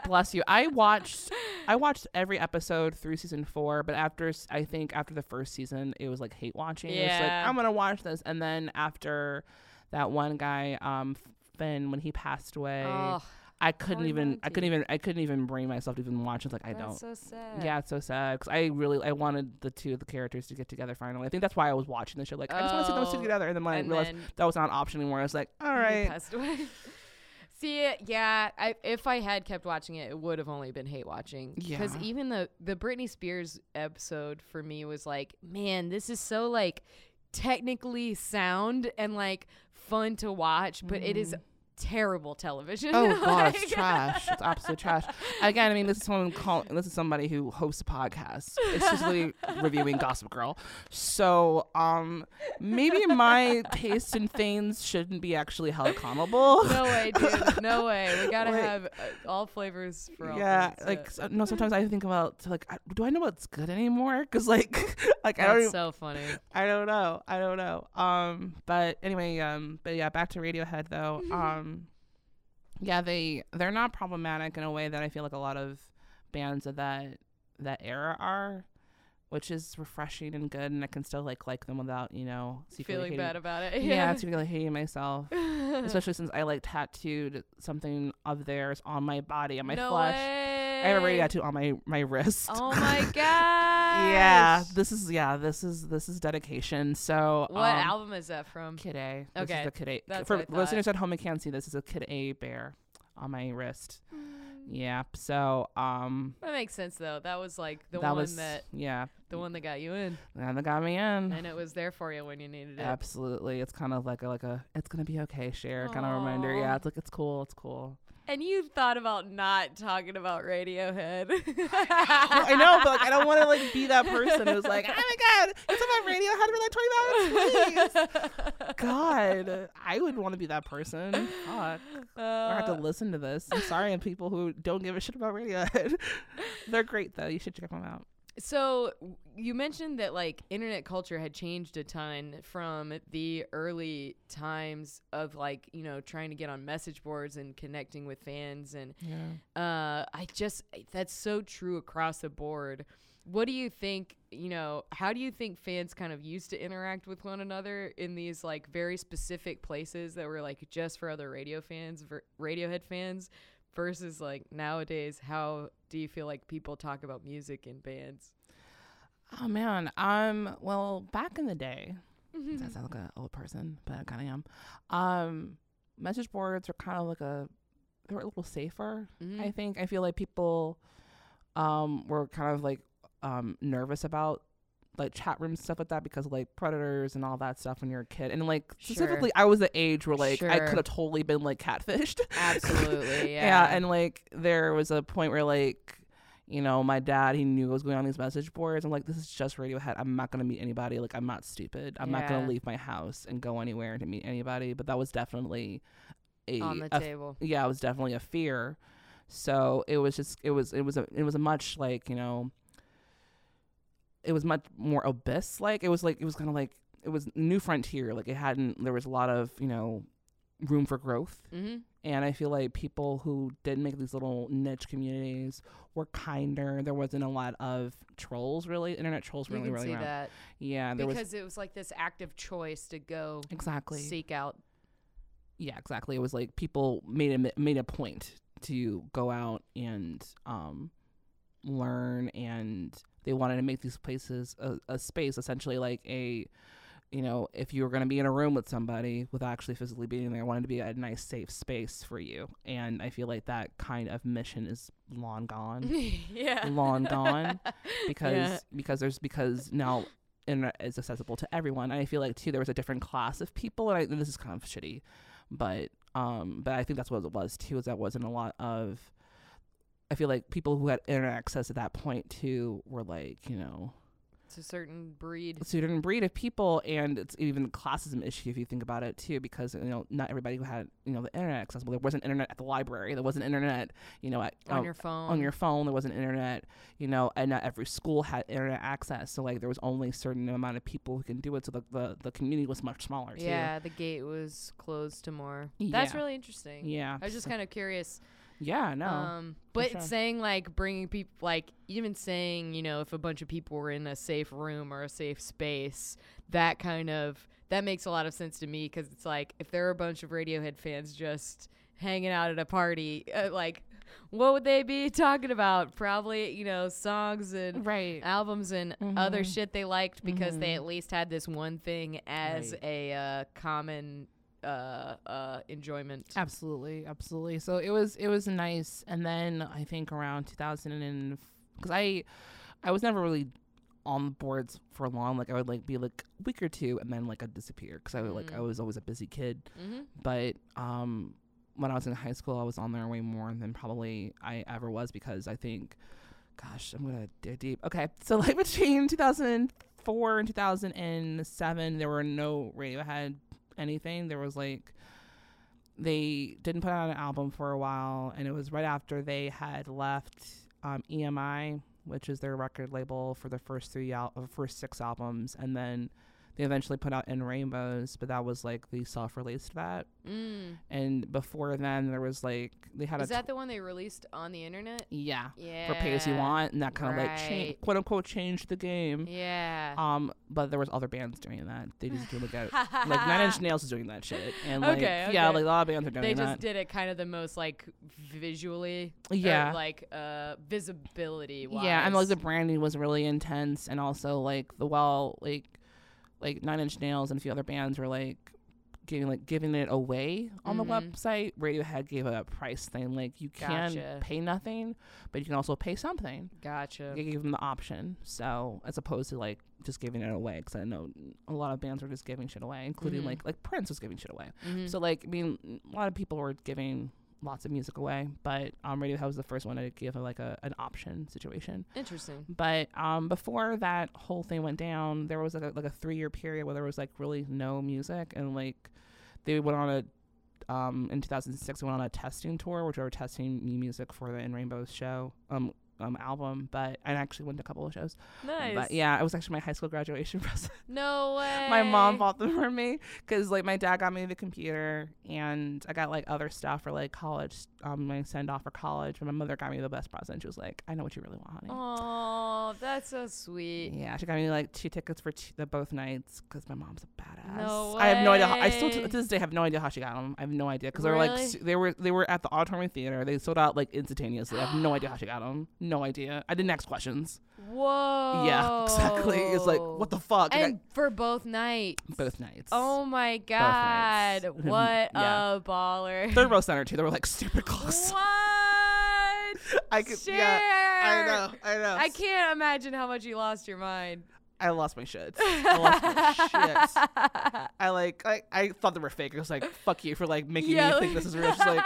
bless you. I watched I watched every episode through season four, but after, I think after the first season, it was, like, hate watching. Yeah. It was like, I'm going to watch this. And then after that one guy, um, Finn, when he passed away, oh, I couldn't oh, even, I couldn't even, I couldn't even bring myself to even watch it. Like I that's don't. So sad. Yeah, it's so sad because I really, I wanted the two of the characters to get together finally. I think that's why I was watching the show. Like oh, I just want to see those two together, and then when and I realized that was not an option anymore, I was like, all right. He passed away. See, yeah, I, if I had kept watching it, it would have only been hate watching. Yeah. Because even the the Britney Spears episode for me was like, man, this is so like technically sound and like fun to watch, but mm. it is terrible television. Oh god, it's trash. It's absolute trash. Again, I mean, this is someone calling. This is somebody who hosts a podcast. It's just really reviewing Gossip Girl. So, um, maybe my taste in things shouldn't be actually held accountable. No way, dude. No way. We gotta like, have uh, all flavors for all. Yeah, things, like so, no. Sometimes I think about like, I, do I know what's good anymore? Because like, like that's I don't. So funny. I don't know. I don't know. Um, but anyway, um, but yeah, back to Radiohead though. Um. Yeah, they they're not problematic in a way that I feel like a lot of bands of that that era are, which is refreshing and good, and I can still like like them without you know feeling hating. bad about it. Yeah, yeah, secretly like, hating myself, especially since I like tattooed something of theirs on my body on my no flesh. Way. I have a radio tattoo on my my wrist. Oh my god! yeah, this is yeah this is this is dedication. So what um, album is that from? Kid A. This okay, is the Kid A. That's for listeners at home who can't see, this is a Kid A bear on my wrist. Yeah, so um that makes sense though. That was like the that one was, that yeah the one that got you in. Yeah, that got me in, and it was there for you when you needed it. Absolutely, it's kind of like a, like a it's gonna be okay, Cher kind of reminder. Yeah, it's like it's cool, it's cool. And you've thought about not talking about Radiohead. I know, but like, I don't want to like be that person who's like, oh my god, you talk about Radiohead for like twenty minutes, please. God, I would want to be that person. Fuck. Uh, I have to listen to this. I'm sorry, and people who don't give a shit about Radiohead. They're great though. You should check them out. So you mentioned that like internet culture had changed a ton from the early times of like, you know, trying to get on message boards and connecting with fans. And yeah. uh, I just that's so true across the board. What do you think, you know, how do you think fans kind of used to interact with one another in these like very specific places that were like just for other radio fans, ver- Radiohead fans? Versus like nowadays, how do you feel like people talk about music in bands? Oh man, um, well, back in the day, mm-hmm. I sound like an old person, but I kind of am. Um, message boards were kind of like a, they were a little safer. Mm-hmm. I think I feel like people, um, were kind of like, um, nervous about like chat room stuff like that because of like predators and all that stuff when you're a kid, and like specifically sure. I was the age where like sure. I could have totally been like catfished. Absolutely. Yeah. Yeah, and like there was a point where like you know my dad, he knew I was going on these message boards. I'm like, this is just Radiohead, I'm not gonna meet anybody, like I'm not stupid, I'm yeah. not gonna leave my house and go anywhere to meet anybody. But that was definitely a on the a, table yeah it was definitely a fear. So it was just it was it was a it was a much like you know it was much more obese. Like it was like, it was kind of like, it was new frontier. Like it hadn't, there was a lot of, you know, room for growth. Mm-hmm. And I feel like people who did make these little niche communities were kinder. There wasn't a lot of trolls really. Internet trolls really, really around. That. Yeah. There because was, it was like this active choice to go exactly seek out. Yeah, exactly. It was like people made a, made a point to go out and, um, learn, and they wanted to make these places a, a space essentially like a you know, if you were going to be in a room with somebody without actually physically being there, I wanted to be a nice, safe space for you. And I feel like that kind of mission is long gone. yeah. Long gone. Because yeah. because there's because now internet is accessible to everyone. And I feel like, too, there was a different class of people. And, I, and this is kind of shitty. But, um, but I think that's what it was, too, is that wasn't a lot of... I feel like people who had internet access at that point, too, were like, you know... It's a certain breed. It's a certain breed of people, and it's even a classism issue if you think about it too, because you know not everybody who had you know the internet accessible. There wasn't internet at the library. There wasn't internet, you know, at, on um, your phone. On your phone, there wasn't internet, you know, and not every school had internet access. So like there was only a certain amount of people who can do it. So the the, the community was much smaller too. Yeah, the gate was closed to more. Yeah. That's really interesting. Yeah, I was just kind of curious. Yeah, no. Um, but sure. saying like bringing people, like even saying, you know, if a bunch of people were in a safe room or a safe space, that kind of, that makes a lot of sense to me because it's like if there are a bunch of Radiohead fans just hanging out at a party, uh, like what would they be talking about? Probably, you know, songs and right. albums and mm-hmm. other shit they liked because mm-hmm. they at least had this one thing as right. a uh, common Uh, uh, enjoyment. Absolutely, absolutely. So it was, it was nice. And then I think around two thousand and because I, I was never really on the boards for long. Like I would like be like a week or two, and then like I'd disappear because I would like mm. I was always a busy kid. Mm-hmm. But um, when I was in high school, I was on there way more than probably I ever was because I think, gosh, I'm gonna dig deep. Okay, so like between two thousand four and two thousand seven, there were no Radiohead. Anything there was like they didn't put out an album for a while, and it was right after they had left um E M I, which is their record label, for the first three al- first six albums, and then they eventually put out In Rainbows, but that was like they self-released that. Mm. And before then there was like they had is a that tw- the one they released on the internet yeah yeah for Pay As You Want, and that kind of right. like change, quote unquote changed the game. Yeah um but there was other bands doing that. They just do like a, like Nine Inch Nails is doing that shit, and like okay, okay. yeah like a lot of bands are doing that. They just that. did it kind of the most like visually yeah or, like uh visibility wise. Yeah and like the branding was really intense, and also like the well like like Nine Inch Nails and a few other bands were like giving like giving it away on mm-hmm. the website. Radiohead gave a price thing, like you can gotcha. pay nothing, but you can also pay something. Gotcha. They gave them the option, so as opposed to like just giving it away, because I know a lot of bands were just giving shit away, including mm-hmm. like like Prince was giving shit away. Mm-hmm. So like I mean, a lot of people were giving lots of music away, but um, Radiohead was the first one to give a, like a an option situation. Interesting. But um, before that whole thing went down, there was like a, like a three year period where there was like really no music, and like they went on a um in two thousand six they went on a testing tour, which we were testing new music for the In Rainbows show um um album. But I actually went to a couple of shows. Nice. But yeah, it was actually my high school graduation present. No way. My mom bought them for me because like my dad got me the computer, and I got like other stuff for like college, um my send off for college. And my mother got me the best present. She was like, I know what you really want, honey. Oh, that's so sweet. Yeah, she got me like two tickets for t- the both nights because my mom's a badass. No way. I have no idea how, I still to this day have no idea how she got them. I have no idea because really? they were like they were they were at the Auditorium Theater. They sold out like instantaneously. I have no idea how she got them. No idea. I didn't ask questions. Whoa. Yeah, exactly. It's like, what the fuck? And, and I, for both nights. Both nights. Oh my God. What yeah. a baller. Third row center too. They were like super close. What? I could. Share. Yeah. I know. I know. I can't imagine how much you lost your mind. I lost my shit. I lost my shit. I like. I, I thought they were fake. I was like, "Fuck you" for like making yeah, me like think this is real. She's like,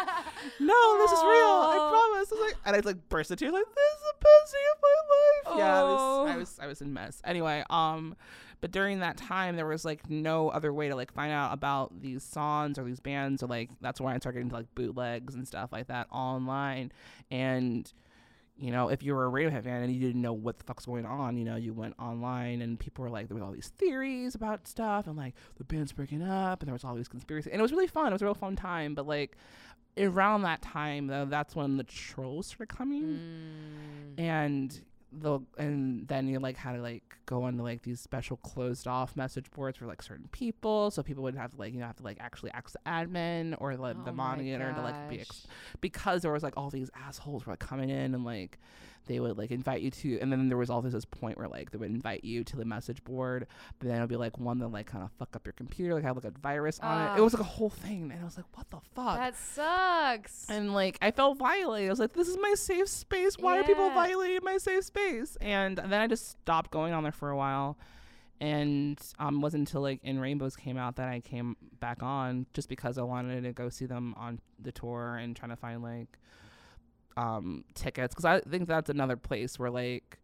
"No, aww. This is real. I promise." I was like, and I like burst into tears, like, "This is the best day of my life." Aww. Yeah, I was, I was. I was in mess. Anyway, um, but during that time, there was like no other way to like find out about these songs or these bands, or like that's why I started getting to like bootlegs and stuff like that online, and. You know, if you were a Radiohead fan and you didn't know what the fuck's going on, you know, you went online and people were like, there was all these theories about stuff and like the band's breaking up and there was all these conspiracy. And it was really fun. It was a real fun time. But like around that time, though, that's when the trolls started coming. Mm. And the and then you like had to like go on to like these special closed off message boards for like certain people, so people wouldn't have to like, you know, have to like actually ask the admin or like oh the monitor to like be ex- because there was like all these assholes were like coming in and like they would like invite you to, and then there was always this point where like they would invite you to the message board, but then it would be like one that like kind of fuck up your computer, like have like a virus uh, on it. It was like a whole thing, and I was like, what the fuck? That sucks. And like I felt violated. I was like, this is my safe space. Why yeah. are people violating my safe space? And then I just stopped going on there for a while, and um, it wasn't until like In Rainbows came out that I came back on, just because I wanted to go see them on the tour and trying to find like. Um, tickets, because I think that's another place where like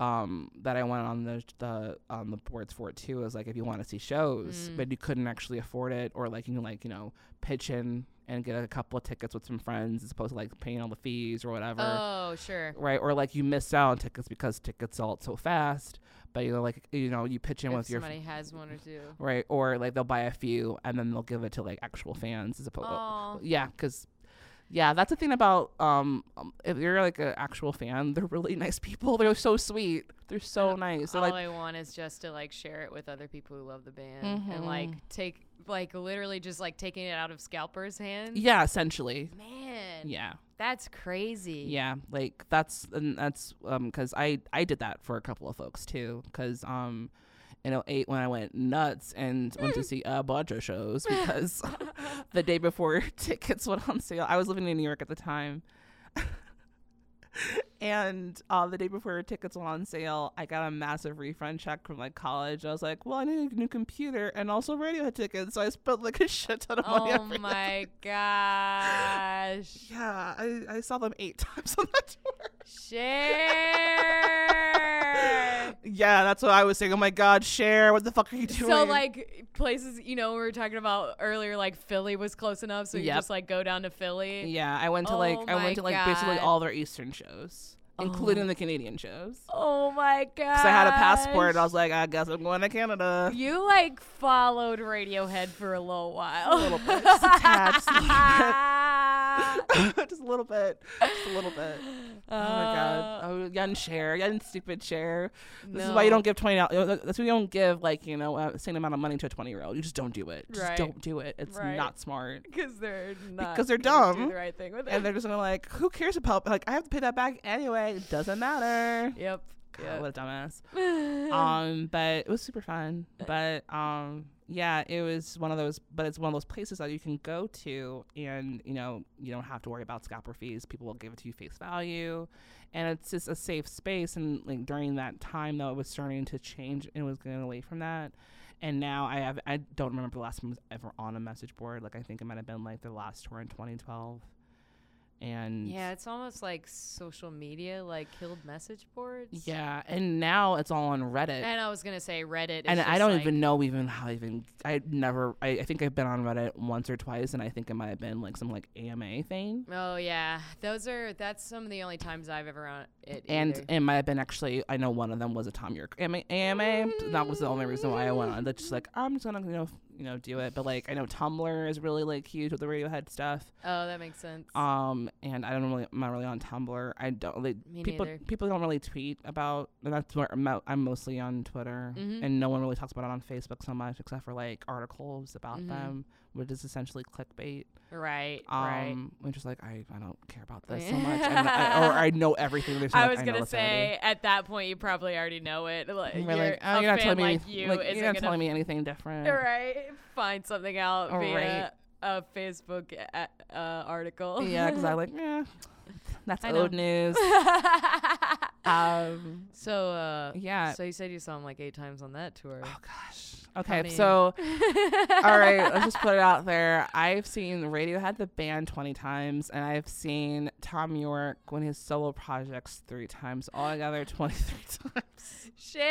um, that I went on the the on the boards for it too, is like if you want to see shows mm. but you couldn't actually afford it, or like you can like, you know, pitch in and get a couple of tickets with some friends as opposed to like paying all the fees or whatever. Oh sure, right? Or like you missed out on tickets because tickets sold so fast, but you know, like, you know, you pitch in if with your somebody f- has one or two, right? Or like they'll buy a few and then they'll give it to like actual fans as opposed Aww. yeah because Yeah, that's the thing about um, if you're like an actual fan, they're really nice people. They're so sweet. They're so um, nice. They're all like, I want is just to like share it with other people who love the band mm-hmm. and like take like literally just like taking it out of scalpers' hands. Yeah, essentially. Man. Yeah. That's crazy. Yeah, like that's and that's um because I I did that for a couple of folks too, because um. in oh eight when I went nuts and went to see a bunch of shows because the day before tickets went on sale. I was living in New York at the time. And uh, the day before tickets went on sale, I got a massive refund check from like college. I was like, well, I need a new computer and also Radiohead tickets. So I spent like a shit ton of money. Oh my gosh. Yeah, I, I saw them eight times on that tour. Cher. Yeah, that's what I was saying. Oh my God, Cher, what the fuck are you doing? So like places, you know, we were talking about earlier, like Philly was close enough, so you yep. just like go down to Philly. Yeah, I went to like oh I went to like God. basically all their Eastern shows. Including oh. the Canadian shows. Oh my god! Because I had a passport, and I was like, I guess I'm going to Canada. You like followed Radiohead for a little while, a little bit, just a tad, just a little bit, just a little bit. Uh, oh my god! Oh, young Cher, young stupid Cher. This no. is why you don't give twenty dollars. That's why you don't give like, you know, a same amount of money to a twenty-year-old. You just don't do it. Just right. don't do it. It's right. not smart. Because they're not. Because they're dumb. Do the right thing with it. And they're just gonna like, who cares about? Like, I have to pay that back anyway. It doesn't matter. Yep. God, yep. What a dumbass. um, but it was super fun. But um, yeah, it was one of those. But it's one of those places that you can go to, and you know, you don't have to worry about scalper fees. People will give it to you face value, and it's just a safe space. And like during that time, though, it was starting to change, and it was going away from that. And now I have I don't remember the last time I was ever on a message board. Like I think it might have been like the last tour in twenty twelve. And yeah, it's almost like social media like killed message boards. Yeah, and now it's all on Reddit. And I was gonna say Reddit. Is and just I don't like even know even how even I never. I, I think I've been on Reddit once or twice, and I think it might have been like some like A M A thing. Oh yeah, those are that's some of the only times I've ever on it. And either. It might have been actually. I know one of them was a Tom York A M A. Mm-hmm. That was the only reason why I went on. That's just like I'm just gonna you know. you know, do it. But like, I know Tumblr is really like huge with the Radiohead stuff. Oh, that makes sense. Um, and I don't really, I'm not really on Tumblr. I don't like people, neither. people don't really tweet about, and that's where I'm, I'm mostly on Twitter mm-hmm. and no one really talks about it on Facebook so much, except for like articles about mm-hmm. them, which is essentially clickbait. Right. Um, right. I'm just like, I, I don't care about this so much. I'm not, I, or I know everything. There's I was like, going to say at that point, you probably already know it. Like, you're, like, oh, you're not telling me, like you like, you're not gonna telling me anything different. Right. Find something out oh, via right. a Facebook a- uh, article. Yeah, because I like, eh, that's I old know. news. um, so uh, yeah. So you said you saw him like eight times on that tour. Oh gosh. Okay, Funny. so all right, let's just put it out there. I've seen Radiohead the band twenty times, and I've seen Tom York when his solo projects three times. Altogether, twenty-three times. Share.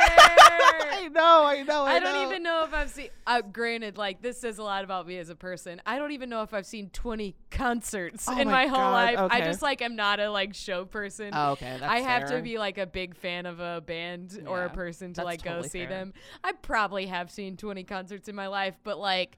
I know, I know, I, I don't know. even know if I've seen. Uh, granted, like this says a lot about me as a person. I don't even know if I've seen twenty concerts oh in my, my whole God. life. Okay. I just like am not a like show person. Oh, okay, that's I have fair. to be like a big fan of a band yeah, or a person to like totally go see fair. them. I probably have seen twenty concerts in my life, but like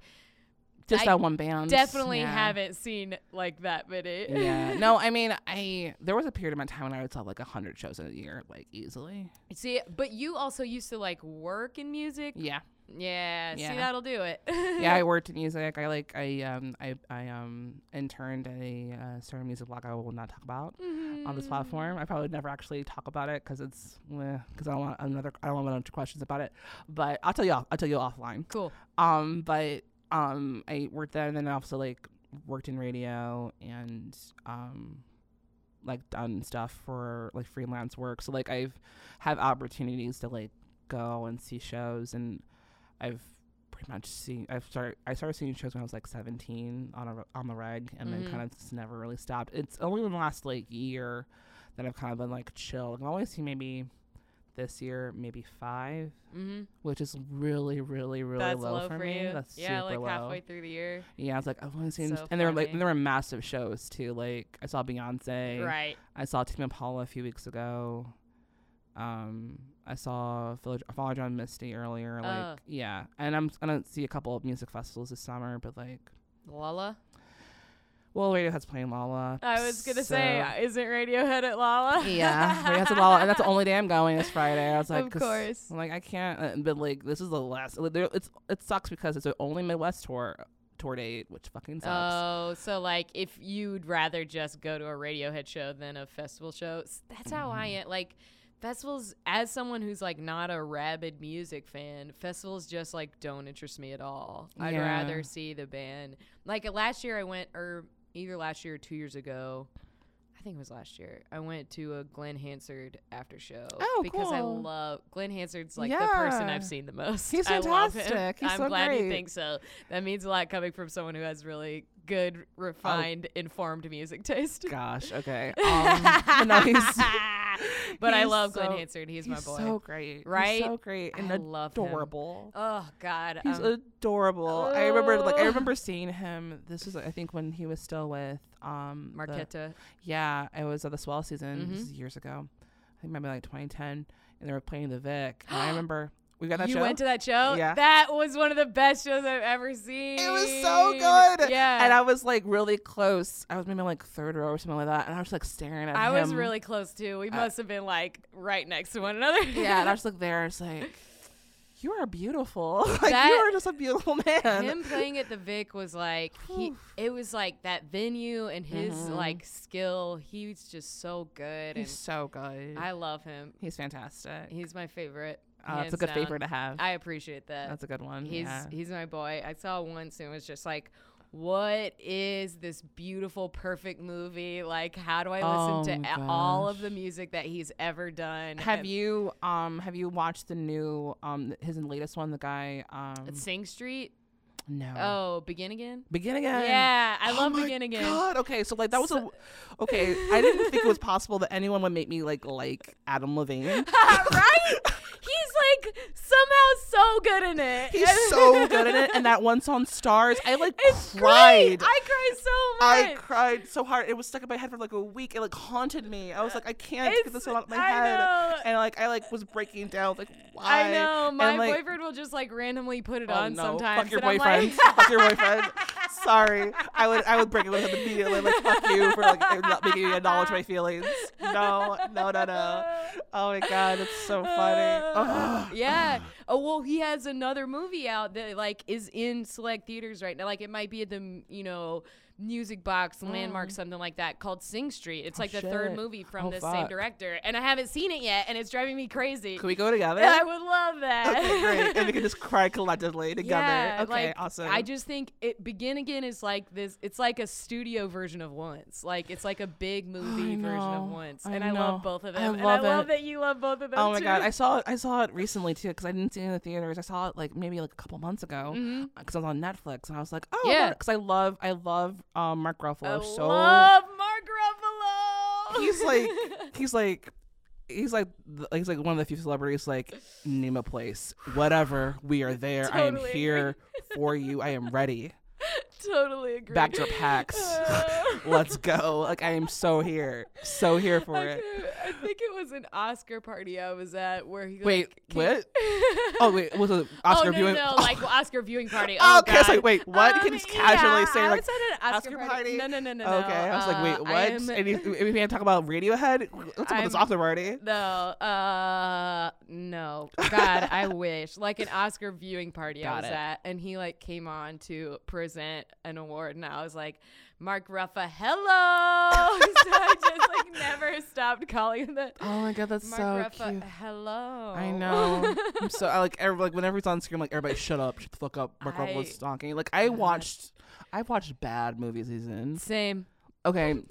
Just I that one band. Definitely yeah. haven't seen like that many. Yeah. No, I mean, I there was a period of my time when I would sell like one hundred shows in a year, like easily. See, but you also used to like work in music. Yeah. Yeah, yeah. See, that'll do it. Yeah, I worked in music. I like I um I I um interned at a uh, certain music blog I will not talk about mm-hmm. on this platform. I probably never actually talk about it because it's because eh, I don't want another I don't want another questions about it. But I'll tell you I'll tell you offline. Cool. Um, but um, I worked there and then I also like worked in radio and um. like done stuff for like freelance work. So like I've have opportunities to like go and see shows, and I've pretty much seen I've started I started seeing shows when I was like seventeen on a on the reg, and mm-hmm. then kind of just never really stopped. It's only in the last like year that I've kind of been like chill. I've only seen maybe this year maybe five, mm-hmm. which is really really really that's low, low for me. You. That's yeah, super like low. Halfway through the year. Yeah, I was like I've only seen, so and there were like and there were massive shows too. Like I saw Beyonce. Right. I saw Tame Impala a few weeks ago. Um, I saw Follow John Misty earlier. Like oh. yeah, and I'm gonna see a couple of music festivals this summer, but like Lala. Well, Radiohead's playing Lala. I was going to so. say, isn't Radiohead at Lala? Yeah, Radiohead's at Lala. And that's the only day I'm going is Friday. I was like, of course. I'm like, I can't. Uh, but, like, this is the last. It's It sucks because it's the only Midwest tour tour date, which fucking sucks. Oh, so, like, if you'd rather just go to a Radiohead show than a festival show, that's how mm. I am. Like, festivals, as someone who's, like, not a rabid music fan, festivals just, like, don't interest me at all. Yeah. I'd rather see the band. Like, last year I went, or... either last year or two years ago, I think it was last year, I went to a Glenn Hansard after show. Oh, because cool. I love Glenn Hansard's like yeah. the person I've seen the most. He's fantastic. I love him. He's I'm so glad great. You think so. That means a lot coming from someone who has really good, refined, oh. informed music taste. Gosh, okay. Um, no, he's, but he's I love so, Glenn Hansard. He's, he's my boy. He's so great. Right? He's so great and I love adorable. Him. Oh God, he's um, adorable. Oh. I remember, like, I remember seeing him. This was, I think, when he was still with um Marquetta. The, yeah, it was uh, the Swell season. Mm-hmm. This is years ago. I think maybe like twenty ten, and they were playing the Vic. And I remember. We got that you show? Went to that show? Yeah. That was one of the best shows I've ever seen. It was so good. Yeah. And I was like really close. I was maybe like third row or something like that. And I was like staring at I him. I was really close too. We uh, must have been like right next to one another. Yeah. And I was like there. It's like, you are beautiful. Like that, you are just a beautiful man. Him playing at the Vic was like, he, it was like that venue and his mm-hmm. like skill. He's just so good. He's and so good. I love him. He's fantastic. He's my favorite. Oh, that's a good down. favorite to have. I appreciate that. That's a good one. He's yeah. he's my boy. I saw Once and it was just like, what is this beautiful, perfect movie? Like, how do I listen oh to gosh. all of the music that he's ever done? Have and you um have you watched the new um his latest one? The guy um Sing Street. No. Oh, Begin Again? Begin Again. Yeah, I oh love Begin Again. God. Okay, so like that was so a okay. I didn't think it was possible that anyone would make me like like Adam Levine. Right? He's like somehow so good in it. He's so good in it, and that one song Stars, I like it's cried. Great. I cried so much. I cried so hard. It was stuck in my head for like a week. It like haunted me. I was like, I can't it's, get this one out of my I head. Know. And like I like was breaking down like why? I know. My and, like, boyfriend will just like randomly put it oh, on no. sometimes. Fuck your boyfriend. Fuck your boyfriend. Sorry, I would I would break it with him immediately. Like fuck you for like not making me acknowledge my feelings. No, no, no, no. Oh my God, that's so funny. Ugh. Yeah. Oh well, he has another movie out that like is in select theaters right now. Like it might be at the you know Music Box, mm. Landmark, something like that called Sing Street. It's oh, like the shit. third movie from oh, this fuck. same director, and I haven't seen it yet, and it's driving me crazy. Can we go together? I would love that. Okay, great. And we can just cry collectively together. Yeah, okay, like, awesome. I just think it Begin Again is like this. It's like a studio version of Once. Like it's like a big movie version of Once, I and know. I love both of them. I love and I love it. that you love both of them. Oh my too. God, I saw it. I saw it recently too because I didn't see it in the theaters. I saw it like maybe like a couple months ago because mm-hmm. I was on Netflix, and I was like, oh yeah, because I love, I love. Um, Mark Ruffalo. I so love Mark Ruffalo. He's like, he's like, he's like, he's like one of the few celebrities. Like, name a place, whatever. We are there. Totally I am agree. Here for you. I am ready. Totally agree. Backdrop hacks. Uh, Let's go. Like, I am so here. So here for I it. I think it was an Oscar party I was at where he Wait, like, what? Oh, wait. Was it Oscar oh, no, viewing? No, no, like Oscar viewing party. Oh, okay. I was like, wait, what? Um, you can just casually yeah, say, like, Oscar, Oscar party. party? No, no, no, no. Okay. Uh, I was like, wait, what? And if we can talk about Radiohead? Let's talk about this Oscar party. No. Uh, no. God, I wish. Like an Oscar viewing party Got I was it. at. And he, like, came on to present an award. And I was like, Mark Ruffalo. So I just like never stopped calling him that. Oh my god, that's Mark so Ruffa, cute. Hello. I know. I'm so I like every, like whenever he's on screen, I'm like, everybody shut up, shut the fuck up. Mark Ruffalo's stalking. Like I watched, I watched bad movies he's in. Same. Okay, I'm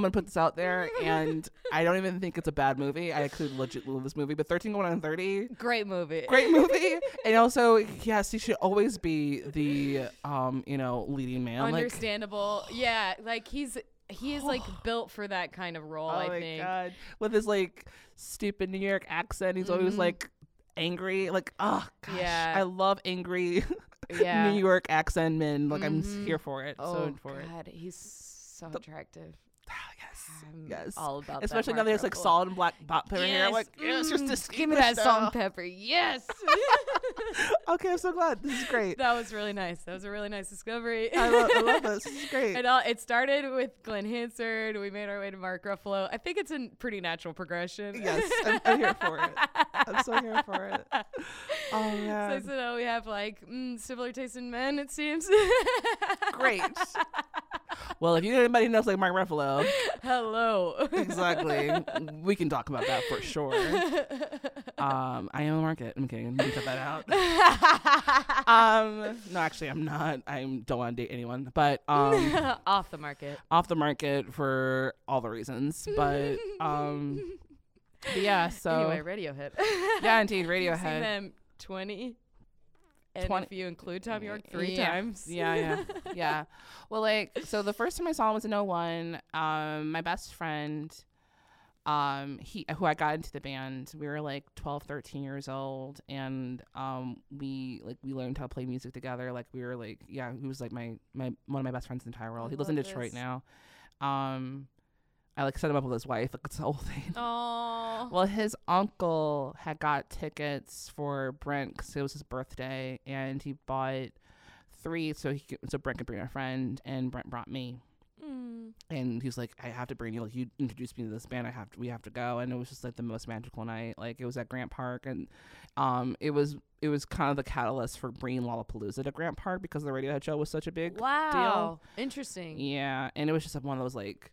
gonna put this out there, and I don't even think it's a bad movie. I actually legit love this movie, but thirteen going on thirty, great movie, great movie, and also yes, he should always be the um, you know, leading man. Understandable, like, yeah, like he's he is like built for that kind of role. Oh I my think God. With his like stupid New York accent, he's mm-hmm. always like angry, like oh gosh, yeah. I love angry yeah. New York accent men. Like mm-hmm. I'm here for it. Oh so for God, it. he's. So So attractive. Oh, yes. I'm yes. All about Especially that now there's like salt and black pepper yes. here. I'm like, yes, mm, just give me that style. salt and pepper. Yes. Okay, I'm so glad. This is great. That was really nice. That was a really nice discovery. I, lo- I love this. This is great. It, all, it started with Glenn Hansard. We made our way to Mark Ruffalo. I think it's a pretty natural progression. Yes. I'm, I'm here for it. I'm so here for it. Oh, yeah. So, so now we have like mm, similar taste in men, it seems. Great. Well, if you know anybody who knows like Mark Ruffalo. Hello. Exactly. We can talk about that for sure. Um, I am a market. I'm kidding. Let me cut that out. Um, no, actually, I'm not. I don't want to date anyone. But um, off the market. Off the market for all the reasons. But um, yeah. So anyway, Radiohead. Yeah, indeed, Radiohead. I've seen them twenty. And twenty if you include Tom York, three yeah. times. Yeah, yeah, yeah. Well, like, so the first time I saw him was in oh one. Um, my best friend, um, he who I got into the band, we were like twelve, thirteen years old. And um, we, like, we learned how to play music together. Like, we were, like, yeah, he was, like, my, my one of my best friends in the entire world. I he lives in Detroit this. now. Um, I, like, set him up with his wife. Like, it's the whole thing. Aww. Well, his uncle had got tickets for Brent because it was his birthday, and he bought three so he could, so Brent could bring a friend, and Brent brought me. Mm. And he was like, I have to bring you. Like, you introduced me to this band. I have to, we have to go. And it was just, like, the most magical night. Like, it was at Grant Park, and um, it was it was kind of the catalyst for bringing Lollapalooza to Grant Park because the Radiohead show was such a big wow. deal. Wow. Interesting. Yeah. And it was just like, one of those, like,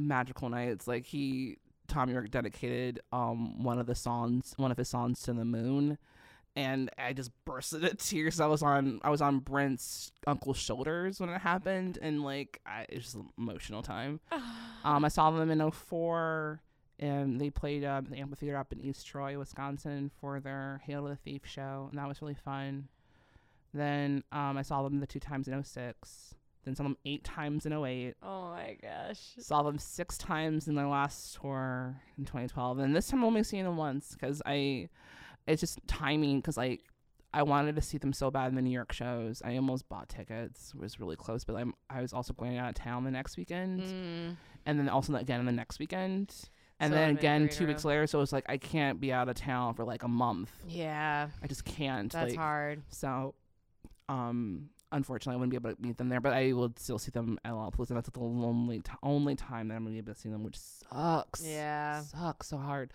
magical nights. Like he Tom York dedicated um one of the songs one of his songs to the moon, and I just burst into tears. I was on I was on Brent's uncle's shoulders when it happened, and like I, it was just an emotional time. um I saw them in oh four, and they played um uh, the amphitheater up in East Troy, Wisconsin for their Hail to the Thief show, and that was really fun. Then um I saw them the two times in oh six. Then saw them eight times in oh eight. Oh my gosh. Saw them six times in their last tour in twenty twelve. And this time I've only seen them once because I, it's just timing because like I wanted to see them so bad in the New York shows. I almost bought tickets. It was really close, but I'm, I was also going out of town the next weekend. Mm. And then also again the next weekend. And so then again two weeks later. So it's like I can't be out of town for like a month. Yeah. I just can't. That's like, hard. So, um... unfortunately, I wouldn't be able to meet them there, but I will still see them at Lollapalooza. That's the only t- only time that I'm going to be able to see them, which sucks. Yeah. Sucks so hard.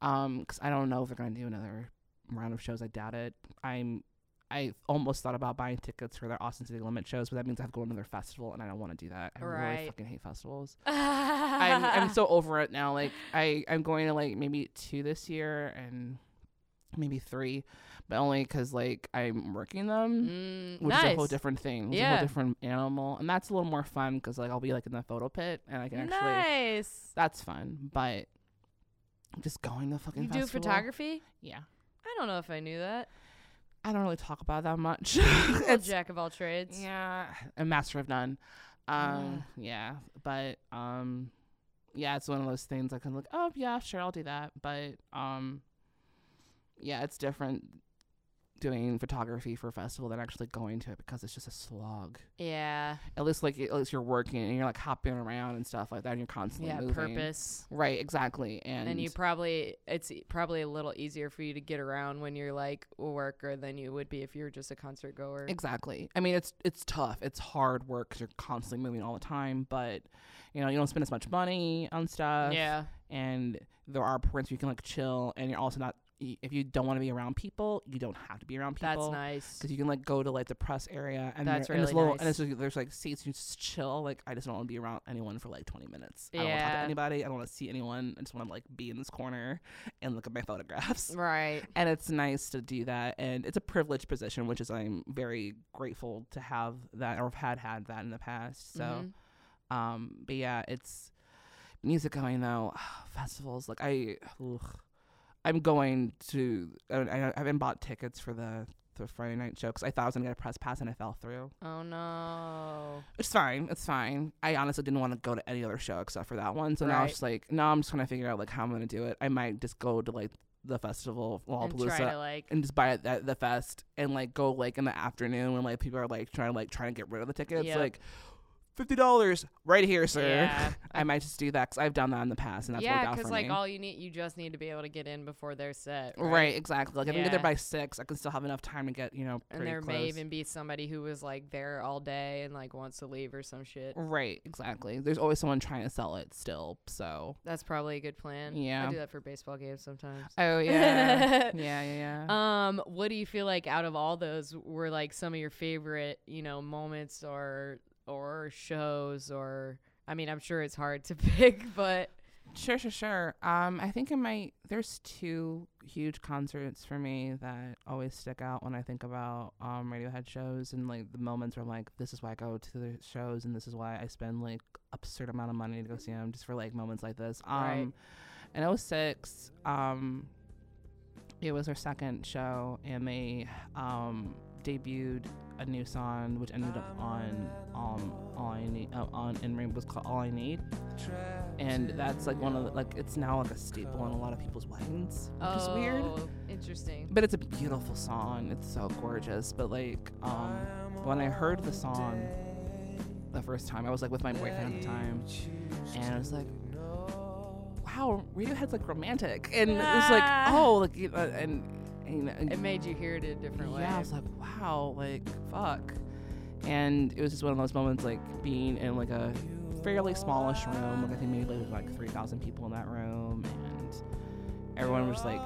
Um, because I don't know if they're going to do another round of shows. I doubt it. I'm, I almost thought about buying tickets for their Austin City Limit shows, but that means I have to go to another festival, and I don't want to do that. I right. really fucking hate festivals. I'm, I'm so over it now. Like, I, I'm going to, like, maybe two this year, and... maybe three, but only because like I'm working them, mm, which nice. is a whole different thing. It's yeah. a whole different animal, and that's a little more fun because like I'll be like in the photo pit, and I can actually nice. That's fun. But I'm just going to fucking. You festival. Do photography? Yeah. I don't know if I knew that. I don't really talk about that much. It's jack of all trades. Yeah, a master of none. Um, uh. yeah, but um, yeah, it's one of those things I can look. Oh yeah, sure, I'll do that, but um. yeah, it's different doing photography for a festival than actually going to it, because it's just a slog. Yeah. At least like at least you're working and you're like hopping around and stuff like that, and you're constantly yeah, moving. Purpose. Right, exactly. And then you probably it's probably a little easier for you to get around when you're like a worker than you would be if you were just a concert goer. Exactly. I mean, it's it's tough. It's hard work because you're constantly moving all the time, but you know, you don't spend as much money on stuff. Yeah. And there are points you can like chill, and you're also not. If you don't want to be around people, you don't have to be around people. That's nice. Because you can, like, go to, like, the press area. And That's really and little, nice. And it's just, there's, like, seats. You just chill. Like, I just don't want to be around anyone for, like, twenty minutes. Yeah. I don't want to talk to anybody. I don't want to see anyone. I just want to, like, be in this corner and look at my photographs. Right. And it's nice to do that. And it's a privileged position, which is I'm very grateful to have that, or have had had that in the past. So, mm-hmm. um, but, yeah, it's music going, though. Festivals. Like, I... Ugh. I'm going to. I, I haven't bought tickets for the, the Friday night show because I thought I was gonna get a press pass and I fell through. Oh no! It's fine. It's fine. I honestly didn't want to go to any other show except for that one. So right. now I'm just like, now I'm just trying to figure out like how I'm gonna do it. I might just go to like the festival Lollapalooza and, like, and just buy it at the fest and like go like in the afternoon when like people are like trying to like trying to get rid of the tickets. Yep. Like fifty dollars right here, sir. Yeah. I might just do that because I've done that in the past, and that's yeah, worked out for like, me. Yeah, because like all you need, you just need to be able to get in before their set. Right, right exactly. Like yeah. if I get there by six, I can still have enough time to get you know. Pretty and there close. May even be somebody who was like there all day and like wants to leave or some shit. Right, exactly. There's always someone trying to sell it still, so that's probably a good plan. Yeah, I do that for baseball games sometimes. Oh yeah, yeah, yeah, yeah. Um, what do you feel like out of all those were like some of your favorite, you know, moments or? or shows or I mean I'm sure it's hard to pick but sure sure sure um I think in my there's two huge concerts for me that always stick out when I think about um Radiohead shows and like the moments where I'm like this is why I go to the shows and this is why I spend like absurd amount of money to go see them just for like moments like this um right. And in oh six um it was their second show and they um debuted a new song which ended up on um all I need uh, on In Rainbows called All I Need, and that's like one of the, like it's now like a staple on a lot of people's weddings, which oh, is weird interesting but it's a beautiful song, it's so gorgeous. But like um when I heard the song the first time I was like with my boyfriend at the time and I was like wow, Radiohead's like romantic and yeah. it's like oh like you know, and You know, it made you hear it a different yeah, way. Yeah, I was like, wow, like, fuck. And it was just one of those moments, like, being in, like, a fairly smallish room. Like, I think maybe, like, three thousand people in that room. And everyone was, like,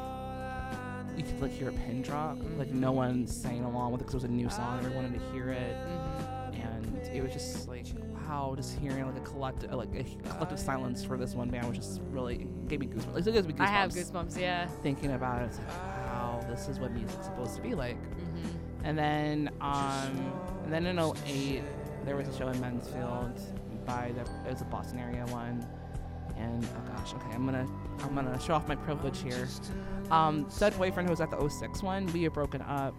you could, like, hear a pin drop. Like, no one sang along with it because it was a new song. Everyone wanted to hear it. And it was just, like, wow, just hearing, like, a collective like a collective silence for this one band was just really, gave me goosebumps. Like, it gives me goosebumps. I have goosebumps, yeah. Thinking about it, it's like, this is what music's supposed to be like. Mm-hmm. And then um, and then in oh eight, there was a show in Mansfield by the, it was a Boston area one. And oh gosh, okay, I'm gonna I'm gonna show off my privilege here. Um, said boyfriend who was at the oh six one, we had broken up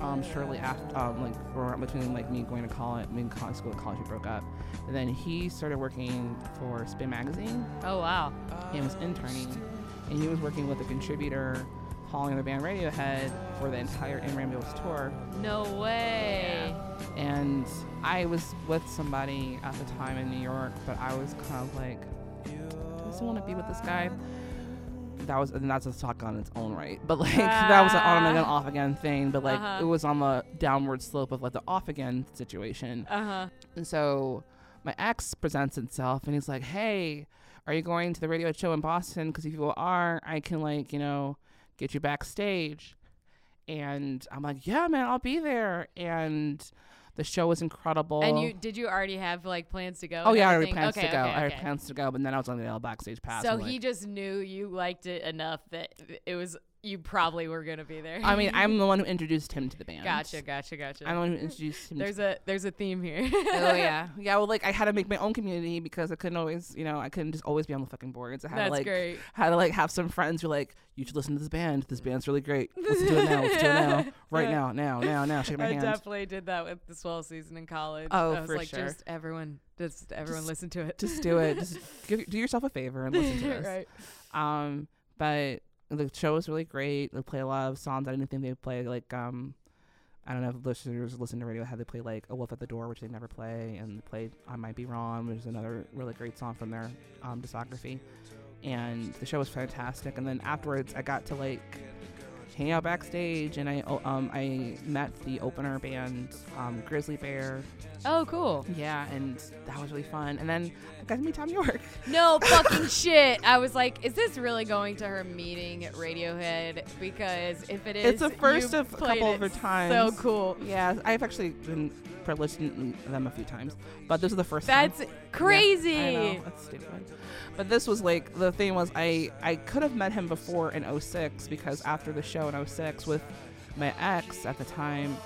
um, shortly after, um, like between like me going to college, me in college, school, college, we broke up. And then he started working for Spin Magazine. Oh wow. And was interning, and he was working with a contributor. Following the band Radiohead for the entire In Rainbows tour. No way. Yeah. And I was with somebody at the time in New York, but I was kind of like, do I still want to be with this guy? That was, and that's a talk on its own right. But like, ah. that was an on again, off again thing. But like, uh-huh. it was on the downward slope of like the off again situation. Uh huh. And so my ex presents itself, and he's like, "Hey, are you going to the Radiohead show in Boston? Because if you are, I can like, you know." Get you backstage. And I'm like, yeah, man, I'll be there. And the show was incredible. And you did you already have like plans to go? Oh yeah, I already plans okay, to go. Okay, I had okay. plans to go, but then I was on the L backstage pass. So he like, just knew you liked it enough that it was you probably were gonna be there. I mean, I'm the one who introduced him to the band. Gotcha, gotcha, gotcha. I'm the one who introduced him. There's to a there's a theme here. Oh yeah, yeah. Well, like I had to make my own community because I couldn't always, you know, I couldn't just always be on the fucking boards. I had That's to like great. had to like have some friends who like you should listen to this band. This band's really great. Let's do it now. Let's do it now. Right now, now, now, now. Shake my I hand. I definitely did that with the swell season in college. Oh, I was for like, sure. Just everyone, just everyone, just, listen to it. Just do it. Just give, do yourself a favor and listen to this. Right. Um, but. the show was really great. They play a lot of songs I didn't think they'd play. Like, um, I don't know if listeners listen to Radiohead. They play, like, A Wolf at the Door, which they never play. And they played I Might Be Wrong, which is another really great song from their um, discography. And the show was fantastic. And then afterwards, I got to, like, hang out backstage, and I um I met the opener band, um, Grizzly Bear. Oh, cool. Yeah, and that was really fun. And then I got to meet Tom York. No fucking shit. I was like, is this really going to her meeting at Radiohead? Because if it is, it's the first of a couple of her times. So cool. Yeah, I've actually been privileged to them a few times, but this is the first That's time. That's crazy. Yeah, I know. That's stupid. But this was like, the thing was, I, I could have met him before in oh six, because after the show in oh six with my ex at the time,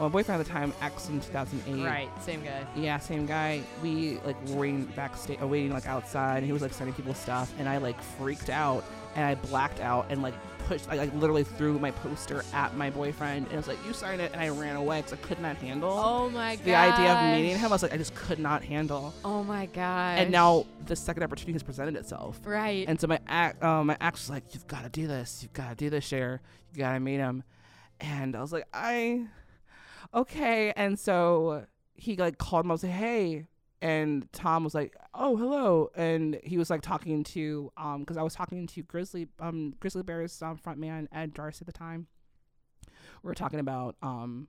well, my boyfriend at the time, ex in two thousand eight. Right, same guy. Yeah, same guy. We like were waiting backstage, uh, waiting like outside, and he was like sending people stuff, and I like freaked out, and I blacked out, and like pushed, I like literally threw my poster at my boyfriend, and I was like, "You sign it," and I ran away because I could not handle. Oh my god. The idea of meeting him, I was like, I just could not handle. Oh my god. And now the second opportunity has presented itself. Right. And so my act, uh, my ex was like, "You've got to do this. You've got to do this, Cher. You got to meet him." And I was like, I. Okay, and so he like called him. I was like, "Hey," and Tom was like, "Oh, hello," and he was like talking to um because I was talking to Grizzly um Grizzly Bear's um, frontman Ed Darcy at the time. We were talking about um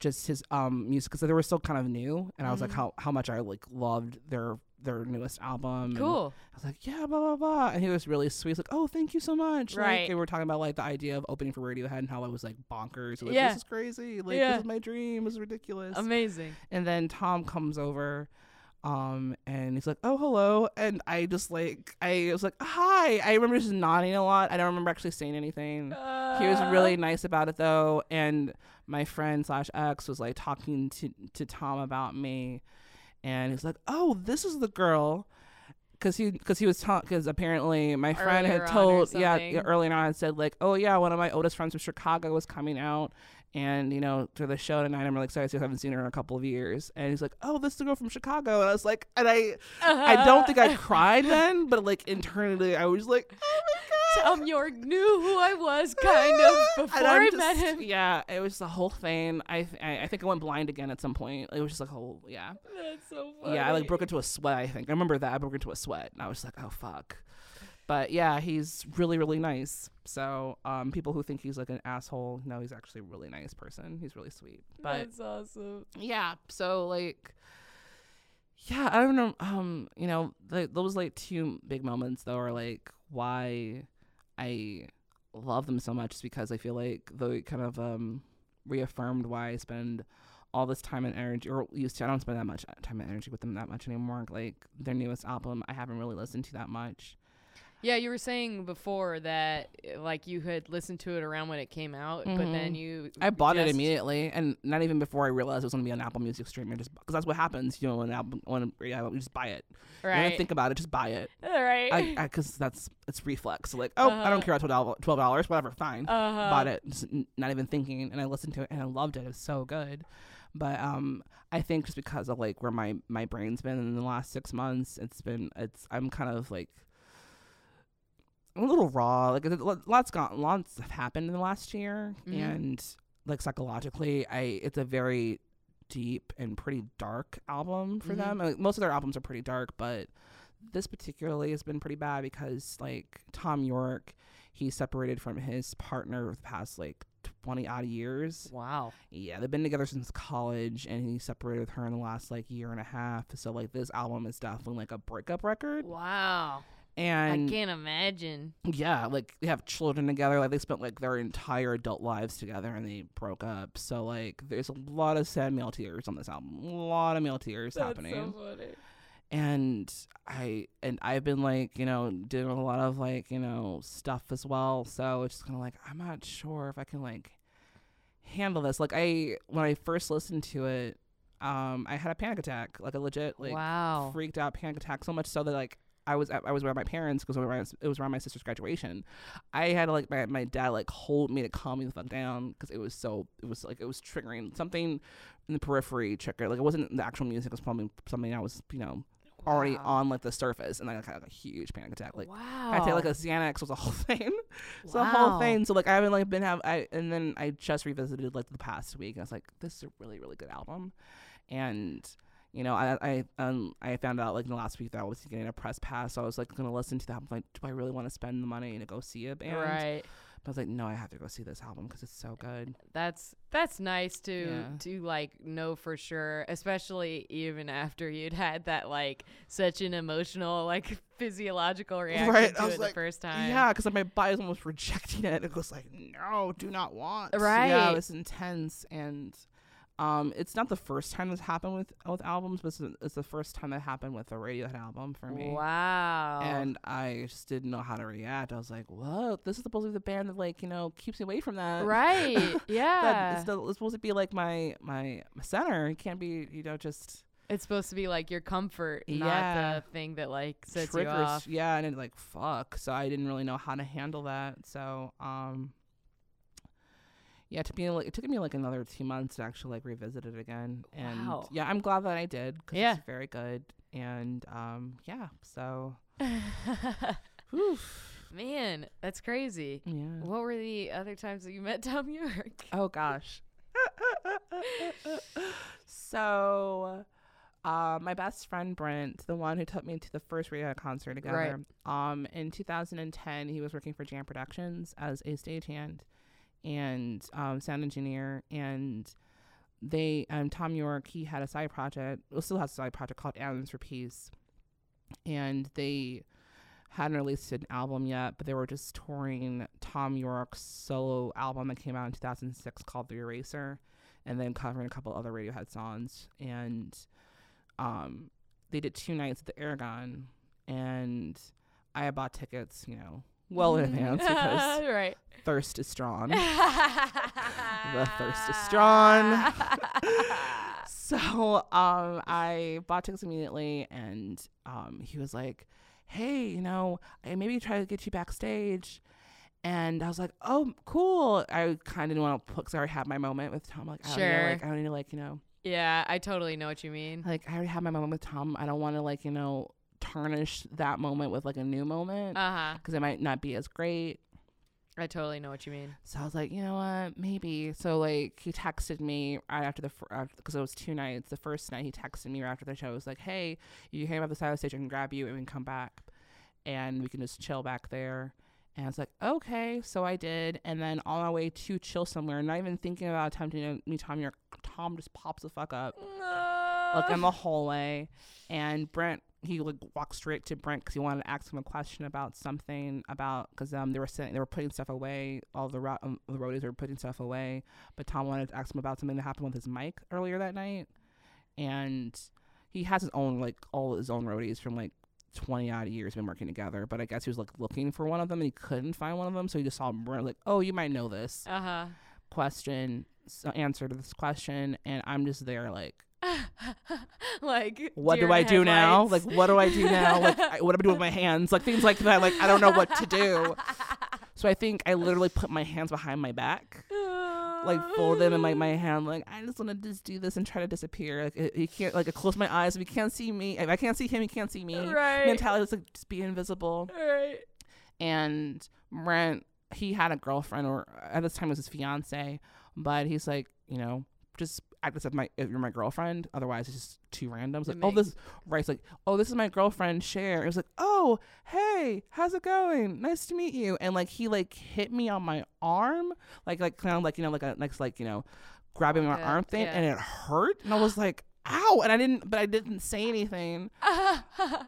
just his um music because they were still kind of new, and mm-hmm. I was like, how how much I like loved their their newest album. Cool. And I was like, yeah, blah blah blah, and he was really sweet. He's like, "Oh, thank you so much." Right. Like, and we were talking about like the idea of opening for Radiohead and how I was like bonkers. Like, yeah. This is crazy. Like yeah. This is my dream. It was ridiculous. Amazing. And then Tom comes over, um, and he's like, "Oh, hello," and I just like I was like, "Hi." I remember just nodding a lot. I don't remember actually saying anything. Uh. He was really nice about it though, and my friend slash ex was like talking to to Tom about me. And he's like, "Oh, this is the girl," because he because he was talking because apparently my friend earlier had told yeah early on said like, "Oh yeah, one of my oldest friends from Chicago was coming out, and you know to the show tonight. I'm really excited. So I haven't seen her in a couple of years." And he's like, "Oh, this is the girl from Chicago," and I was like, and I uh-huh. I don't think I cried then, but like internally I was like, "Oh my god!" Tom York knew who I was kind of before I just, met him. Yeah, it was the whole thing. I th- I think I went blind again at some point. It was just like a whole yeah. That's so funny. Yeah, I like broke into a sweat. I think I remember that I broke into a sweat, and I was like, "Oh fuck." But yeah, he's really, really nice. So um, people who think he's like an asshole, no, he's actually a really nice person. He's really sweet. But that's awesome. Yeah. So like, yeah, I don't know. Um, you know, the, those like two big moments though are like why I love them so much, is because I feel like they kind of um, reaffirmed why I spend all this time and energy, or used to. I don't spend that much time and energy with them that much anymore. Like their newest album, I haven't really listened to that much. Yeah, you were saying before that like you had listened to it around when it came out, mm-hmm. but then you I bought it immediately, and not even before I realized it was going to be on Apple Music streaming, just because that's what happens, you know, when album when yeah, you just buy it. Right. You don't think about it, just buy it. Right. Because that's it's reflex. So like, oh, uh-huh. I don't care about twelve dollars, whatever, fine. Uh-huh. Bought it, just not even thinking, and I listened to it and I loved it. It was so good. But um, I think just because of like where my my brain's been in the last six months, it's been it's I'm kind of like. I'm a little raw. Like lots got lots have happened in the last year, mm-hmm. and like psychologically, I it's a very deep and pretty dark album for mm-hmm. them. Like, most of their albums are pretty dark, but this particularly has been pretty bad because like Tom York, he separated from his partner for the past like twenty odd years. Wow. Yeah, they've been together since college, and he separated with her in the last like year and a half. So like this album is definitely like a breakup record. Wow. And I can't imagine. Yeah, like they have children together. Like they spent like their entire adult lives together, and they broke up. So like, there's a lot of sad male tears on this album. A lot of male tears That's happening. So funny. And I and I've been like, you know, doing a lot of like, you know, stuff as well. So it's just kind of like I'm not sure if I can like handle this. Like I when I first listened to it, um, I had a panic attack. Like a legit like wow. freaked out panic attack. So much so that like. I was I was around my parents because it was around my sister's graduation. I had like my, my dad like hold me to calm me the fuck down because it was so it was like it was triggering something in the periphery trigger like it wasn't the actual music, it was probably something I was you know already wow. on like the surface, and then I had like a huge panic attack. Like, wow. I take like a Xanax was a whole thing. It's wow. a whole thing. So like I haven't like been have I and then I just revisited like the past week, and I was like, this is a really really good album, and. You know, I I um, I found out like in the last week that I was getting a press pass, so I was like gonna listen to that. I'm like, do I really want to spend the money to go see a band? Right. But I was like, no, I have to go see this album because it's so good. That's that's nice to yeah. to like know for sure, especially even after you'd had that like such an emotional like physiological reaction right. to I was it like, the first time. Yeah, because like, my body's almost rejecting it. It goes like, no, do not want. Right. Yeah, it was intense and. Um, it's not the first time this happened with with albums, but it's, it's the first time that happened with a Radiohead album for me. Wow. And I just didn't know how to react. I was like, whoa, this is supposed to be the band that, like, you know, keeps me away from that. Right. Yeah. that it's, the, it's supposed to be, like, my, my center. It can't be, you know, just... It's supposed to be, like, your comfort, yeah. not the thing that, like, sets Triggers, you off. Yeah, and it's like, fuck. So I didn't really know how to handle that. So, um... Yeah, it took me like it took me like another two months to actually like revisit it again, and wow. yeah, I'm glad that I did because yeah. it's very good, and um, yeah, so. Man, that's crazy. Yeah. What were the other times that you met Tom York? Oh gosh. so, uh, my best friend Brent, the one who took me to the first Radiohead concert together, right. um, in two thousand ten, he was working for Jam Productions as a stagehand. And um, sound engineer, and they um, Tom York, he had a side project, well, still has a side project called Adams for Peace, and they hadn't released an album yet, but they were just touring Tom York's solo album that came out in two thousand six called The Eraser, and then covering a couple other Radiohead songs, and um, they did two nights at the Aragon, and I bought tickets, you know, well in advance because right. thirst is strong. The thirst is strong. So um, I bought tickets immediately, and um, he was like, hey, you know, I maybe try to get you backstage. And I was like, oh, cool. I kind of didn't want to put, because I already had my moment with Tom. Like, I sure. don't know, like, I don't need to, like, you know. Yeah, I totally know what you mean. Like, I already had my moment with Tom. I don't want to, like, you know, tarnish that moment with like a new moment because uh-huh. it might not be as great. I totally know what you mean. So I was like, you know what, maybe. So like he texted me right after the because fr- it was two nights. The first night he texted me right after the show. He was like, hey, you came up the side of the stage, I can grab you and we can come back and we can just chill back there. And I was like, okay. So I did. And then on my way to chill somewhere, not even thinking about attempting to meet Tom York, Tom just pops the fuck up. No. Like in the hallway, and Brent. He like walked straight to Brent because he wanted to ask him a question about something about because um they were sending, they were putting stuff away, all the ro- um, the roadies were putting stuff away, but Tom wanted to ask him about something that happened with his mic earlier that night, and he has his own like all his own roadies from like twenty odd years been working together, but I guess he was like looking for one of them and he couldn't find one of them, so he just saw Brent like, oh, you might know this uh huh question, so answer to this question, and I'm just there like. Like, what do I headlights. do now? Like, what do I do now? Like, I, what do I do with my hands? Like, things like that. Like, I don't know what to do. So I think I literally put my hands behind my back, like fold them in like my hand. Like, I just want to just do this and try to disappear. Like, you can't. Like, I close my eyes. If you can't see me, if I can't see him, he can't see me. Right. Mentality was like just be invisible. Right. And Brent, he had a girlfriend, or at this time it was his fiance, but he's like, you know, just. Act if my if you're my girlfriend, otherwise it's just too random. It's like, oh, this right, like, oh, this is my girlfriend Cher. It was like, oh, hey, how's it going? Nice to meet you. And like he like hit me on my arm, like like kind of like you know like a like like you know, grabbing my yeah, arm thing, yeah. and it hurt. And I was like, ow! And I didn't, but I didn't say anything. I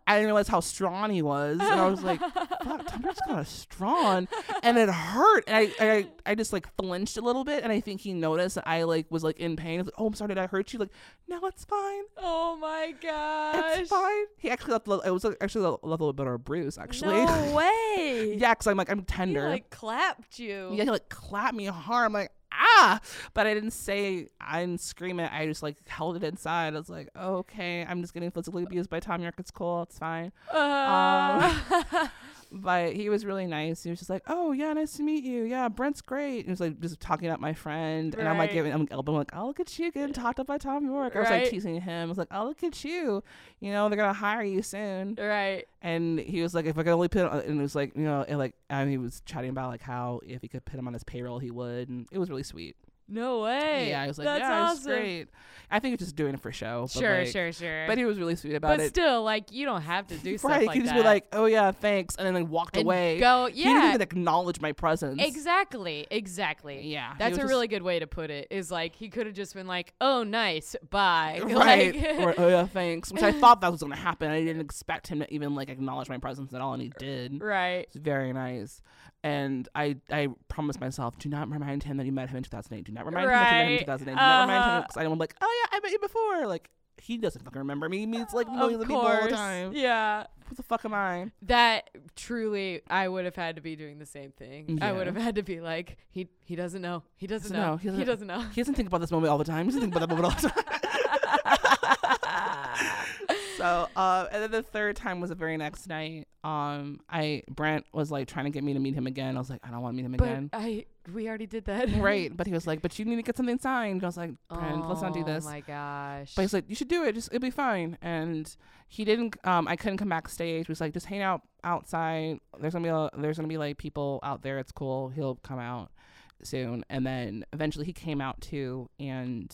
didn't realize how strong he was, and I was like, fuck, Tom's kind of strong, and it hurt. And I, I, I just like flinched a little bit, and I think he noticed that I like was like in pain. I was like, oh, I'm sorry, did I hurt you? Like, no, it's fine. Oh my gosh, it's fine. He actually left. It was actually a little bit of a bruise, actually. No way. Yeah, because I'm like I'm tender. He like clapped you. Yeah, he like clapped me hard. I'm like. Ah, but I didn't say, I didn't scream it. I just like held it inside. I was like, oh, okay, I'm just getting physically abused by Tom York. It's cool. It's fine. Uh. Um, But he was really nice. He was just like, oh, yeah, nice to meet you. Yeah, Brent's great. And he was like, just talking up my friend. Right. And I'm like, giving him an elbow. I'm like, oh, look at you getting talked up by Tom York. Right. I was like teasing him. I was like, oh, look at you. You know, they're going to hire you soon. Right. And he was like, if I could only put it on, and it was like, you know, and like, I mean, he was chatting about like how if he could put him on his payroll, he would. And it was really sweet. No way. Yeah, I was like, that's yeah, awesome. It's great. I think he was just doing it for show. But sure, like, sure, sure. But he was really sweet about but it. But still, like, you don't have to do right, stuff like that. Right, he could just be like, oh, yeah, thanks, and then like, walked and away. Go, yeah. He didn't even acknowledge my presence. Exactly, exactly. Yeah. That's a just, really good way to put it, is like, he could have just been like, oh, nice, bye. Right, like, or oh, yeah, thanks, which I thought that was going to happen. I didn't expect him to even, like, acknowledge my presence at all, and he did. Right. It was very nice. And I, I promised myself, do not remind him that you met him in two thousand eight. Do not remind right. him that you met him in two thousand eight. Do uh-huh. not remind him, because I'm like, oh, yeah, I met you before. Like, he doesn't fucking remember me. He meets, like, millions of, of people all the time. Yeah. What the fuck am I? That, truly, I would have had to be doing the same thing. Yeah. I would have had to be like, he he doesn't know. He doesn't, doesn't know. know. He, doesn't, he doesn't know. He doesn't think about this moment all the time. He doesn't think about that moment all the time. So, uh, and then the third time was the very next night. Um, I Brent was like trying to get me to meet him again. I was like, I don't want to meet him but again. I we already did that, right? But he was like, but you need to get something signed. And I was like, Brent, oh, let's not do this. Oh my gosh! But he's like, you should do it. Just it'll be fine. And he didn't. Um, I couldn't come backstage. He was like, just hang out outside. There's gonna be a, there's gonna be like people out there. It's cool. He'll come out soon. And then eventually he came out too. And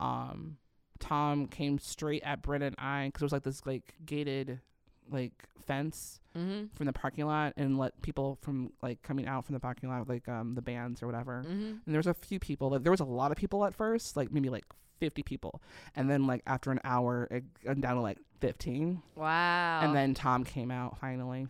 um, Tom came straight at Brent and I, because it was like this like gated like fence mm-hmm. from the parking lot, and let people from like coming out from the parking lot with, like um the bands or whatever mm-hmm. and there was a few people, like there was a lot of people at first, like maybe like fifty people, and then like after an hour it went down to like fifteen. Wow. And then Tom came out finally,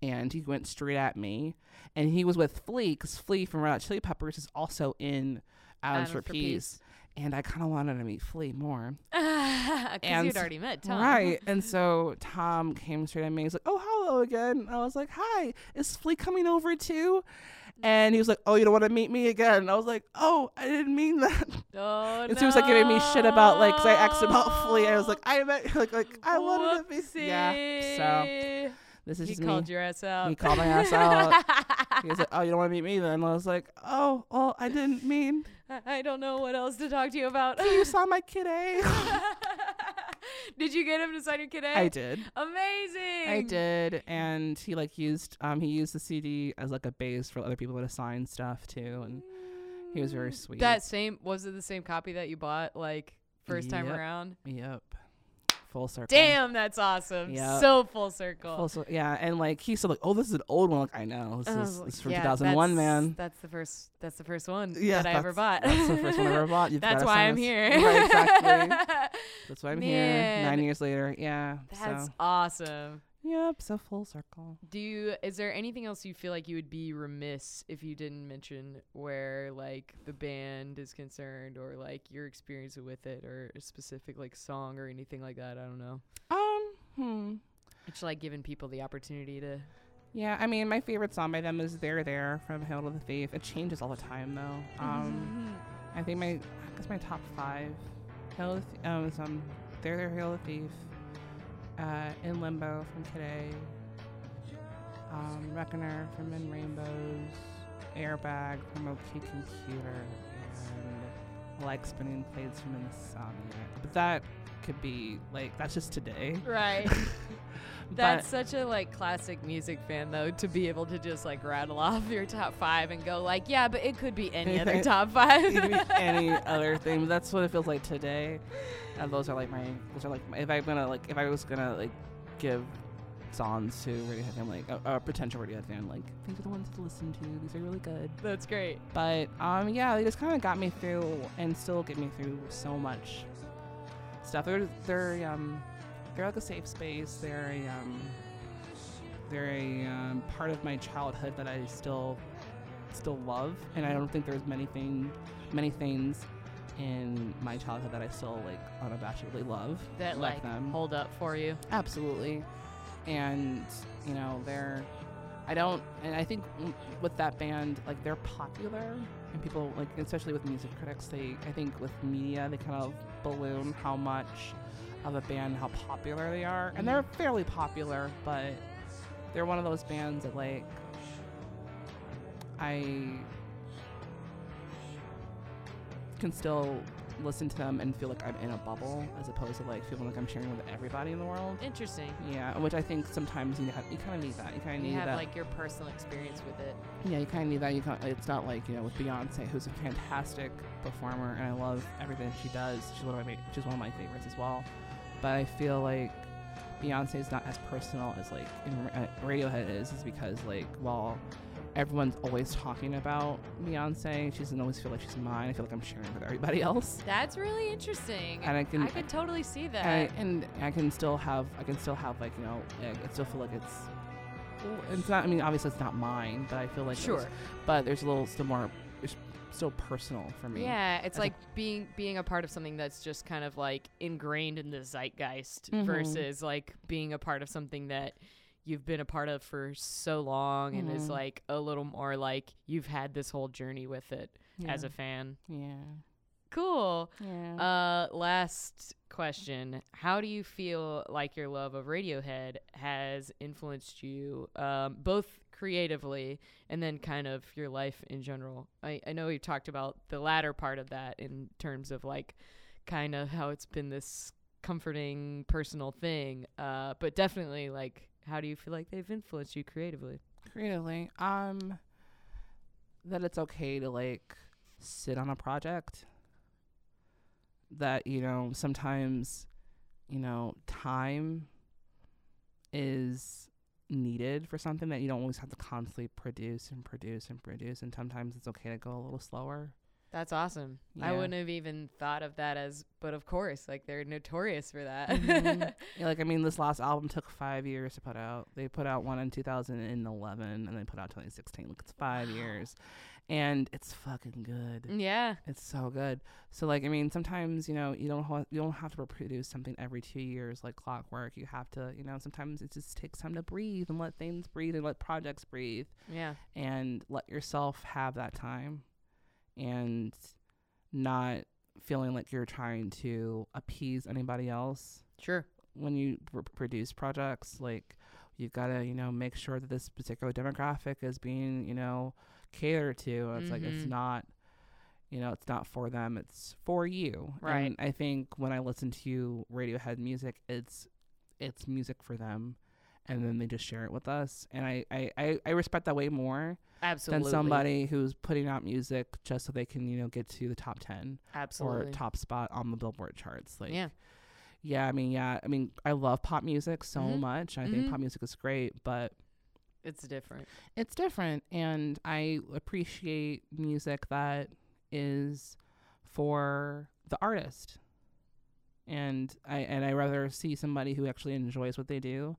and he went straight at me, and he was with Flea, because Flea from Red Hot Chili Peppers is also in Adams, Adams for, for Peace, Peace. And I kind of wanted to meet Flea more. Because you'd already met Tom. Right. And so Tom came straight at me. He's like, oh, hello again. And I was like, hi, is Flea coming over too? And he was like, oh, you don't want to meet me again? And I was like, oh, I didn't mean that. Oh, and so no. He was like giving me shit about, like, because I asked about Flea. I was like, I met, like, like I wanted to meet. Yeah. So this is he just called me. Your ass out. He called my ass out. He was like, oh, you don't want to meet me then? And I was like, oh, well, I didn't mean. I don't know what else to talk to you about. You saw my Kid A. Did you get him to sign your Kid A? I did. Amazing. I did. And he like used um he used the C D as like a base for other people to sign stuff too, and he was very sweet. That same was it the same copy that you bought like first yep. time around? Yep. Full circle. Damn, that's awesome. Yep. So full circle. Full cir- yeah, and like he said, like, oh, this is an old one. Like, I know, this, uh, is, this is from yeah, two thousand one, that's, man. That's the first. That's the first one yeah, that I ever bought. That's the first one I ever bought. You've that's why I'm us. Here. Right, exactly. That's why I'm man. Here. Nine years later. Yeah. That's so. Awesome. Yep. So full circle. Do you? Is there anything else you feel like you would be remiss if you didn't mention where like the band is concerned, or like your experience with it, or a specific like song or anything like that? I don't know. Um. Hmm. It's like giving people the opportunity to. Yeah, I mean, my favorite song by them is "They're There" from Hail to the Thief. It changes all the time though. Um, mm-hmm. I think my, I guess my top five, Hail to the um, Th- um, "They're There," Hail to the Thief. Uh, In Limbo from Kid A, um, Reckoner from In Rainbows, Airbag from OK Computer, and Like Spinning Plates from Insomnia. But that could be like that's just today, right? That's such a like classic music fan though, to be able to just like rattle off your top five and go like, yeah, but it could be any other top five. It could be any other thing. But that's what it feels like today. And those are like my, those are like my, if I'm gonna like, if I was gonna like give songs to Radiohead fan, like a, a potential Radiohead fan, like these are the ones to listen to. These are really good. That's great. But um, yeah, they just kind of got me through and still get me through so much stuff. They're they're um. They're like a safe space. They're a, um, they're a um, part of my childhood that I still still love, and I don't think there's many thing, many things in my childhood that I still like unabashedly love. That like, like them. Hold up for you. Absolutely, and you know they're. I don't, and I think with that band, like they're popular, and people like, especially with music critics, they I think with media they kind of balloon how much. Of a band, how popular they are, and they're fairly popular, but they're one of those bands that, like, I can still listen to them and feel like I'm in a bubble, as opposed to, like, feeling like I'm sharing with everybody in the world. Interesting. Yeah, which I think sometimes you have, you kind of need that. You kind of need that. You have, like, your personal experience with it. Yeah, you kind of need that. You can't, it's not like, you know, with Beyonce, who's a fantastic performer, and I love everything she does. She's one of my, she's one of my favorites as well. But I feel like Beyonce is not as personal as, like, in, uh, Radiohead is, is because, like, while everyone's always talking about Beyonce, she doesn't always feel like she's mine. I feel like I'm sharing with everybody else. That's really interesting. And I can, I can I, totally see that. And I, and I can still have, I can still have, like, you know, I can still feel like it's, it's not. I mean, obviously it's not mine, but I feel like sure. There's, but there's a little still more. It's so personal for me. Yeah, it's I like think. being being a part of something that's just kind of like ingrained in the zeitgeist, mm-hmm. versus like being a part of something that you've been a part of for so long, mm-hmm. and is like a little more like you've had this whole journey with it, yeah. as a fan. Yeah. Cool. Yeah. Uh, last question. How do you feel like your love of Radiohead has influenced you, um, both creatively and then kind of your life in general? I, I know we've talked about the latter part of that in terms of like kind of how it's been this comforting personal thing, uh, but definitely like, how do you feel like they've influenced you creatively? Creatively, um, that it's okay to like sit on a project. That, you know, sometimes, you know, time is needed for something that you don't always have to constantly produce and produce and produce. And sometimes it's okay to go a little slower. That's awesome. Yeah. I wouldn't have even thought of that as, but of course, like, they're notorious for that. Mm-hmm. Yeah, like, I mean, this last album took five years to put out. They put out one in two thousand eleven and they put out twenty sixteen. Like, it's five wow. years. And it's fucking good. Yeah. It's so good. So, like, I mean, sometimes, you know, you don't, ha- you don't have to reproduce something every two years like clockwork. You have to, you know, sometimes it just takes time to breathe and let things breathe and let projects breathe. Yeah. And let yourself have that time. And not feeling like you're trying to appease anybody else. Sure. When you r- produce projects, like, you've got to, you know, make sure that this particular demographic is being, you know, catered to. It's mm-hmm. like, it's not, you know, it's not for them. It's for you. Right. And I think when I listen to Radiohead music, it's, it's music for them. And then they just share it with us. And I, I, I respect that way more. Absolutely. Than somebody who's putting out music just so they can, you know, get to the top ten. Absolutely. Or top spot on the Billboard charts. Like, yeah. Yeah, I mean, yeah. I mean, I love pop music so mm-hmm. much. I mm-hmm. think pop music is great, but... It's different. It's different. And I appreciate music that is for the artist. And I and I rather see somebody who actually enjoys what they do.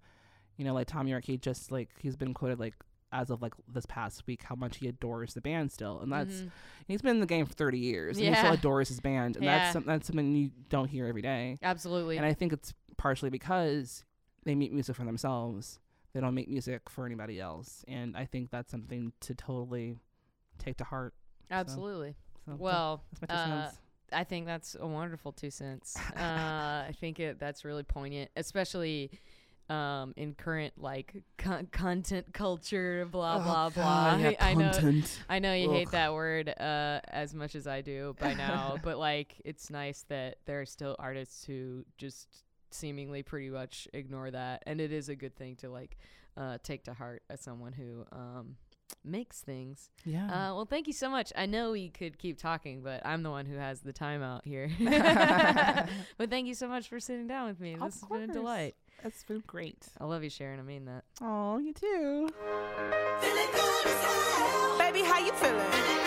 You know, like Tom York, he just like, he's been quoted like as of like this past week, how much he adores the band still. And that's, mm-hmm. he's been in the game for thirty years and yeah. he still adores his band. And yeah. that's, some, that's something you don't hear every day. Absolutely. And I think it's partially because they make music for themselves. They don't make music for anybody else. And I think that's something to totally take to heart. Absolutely. So, so well, that's my two uh, cents. I think that's a wonderful two cents. uh, I think it, that's really poignant, especially um in current like con- content culture, blah blah oh, blah. Yeah, I, I know, I know you Ugh. hate that word uh, as much as I do by now, but like it's nice that there are still artists who just seemingly pretty much ignore that, and it is a good thing to like uh, take to heart as someone who um, makes things. Yeah. Uh, well, thank you so much. I know we could keep talking, but I'm the one who has the time out here. But thank you so much for sitting down with me. Of this course. has been a delight. That's been great. I love you, Sharon. I mean that. Oh, you too. Feeling good as hell. Baby, how you feeling?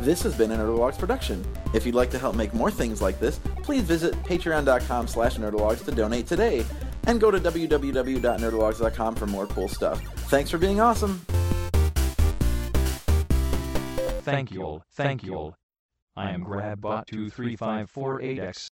This has been a Nerdalogs production. If you'd like to help make more things like this, please visit patreon.com slash nerdalogs to donate today. And go to w w w dot nerdalogs dot com for more cool stuff. Thanks for being awesome. Thank you all. Thank you all. I am GrabBot two three five four eight X.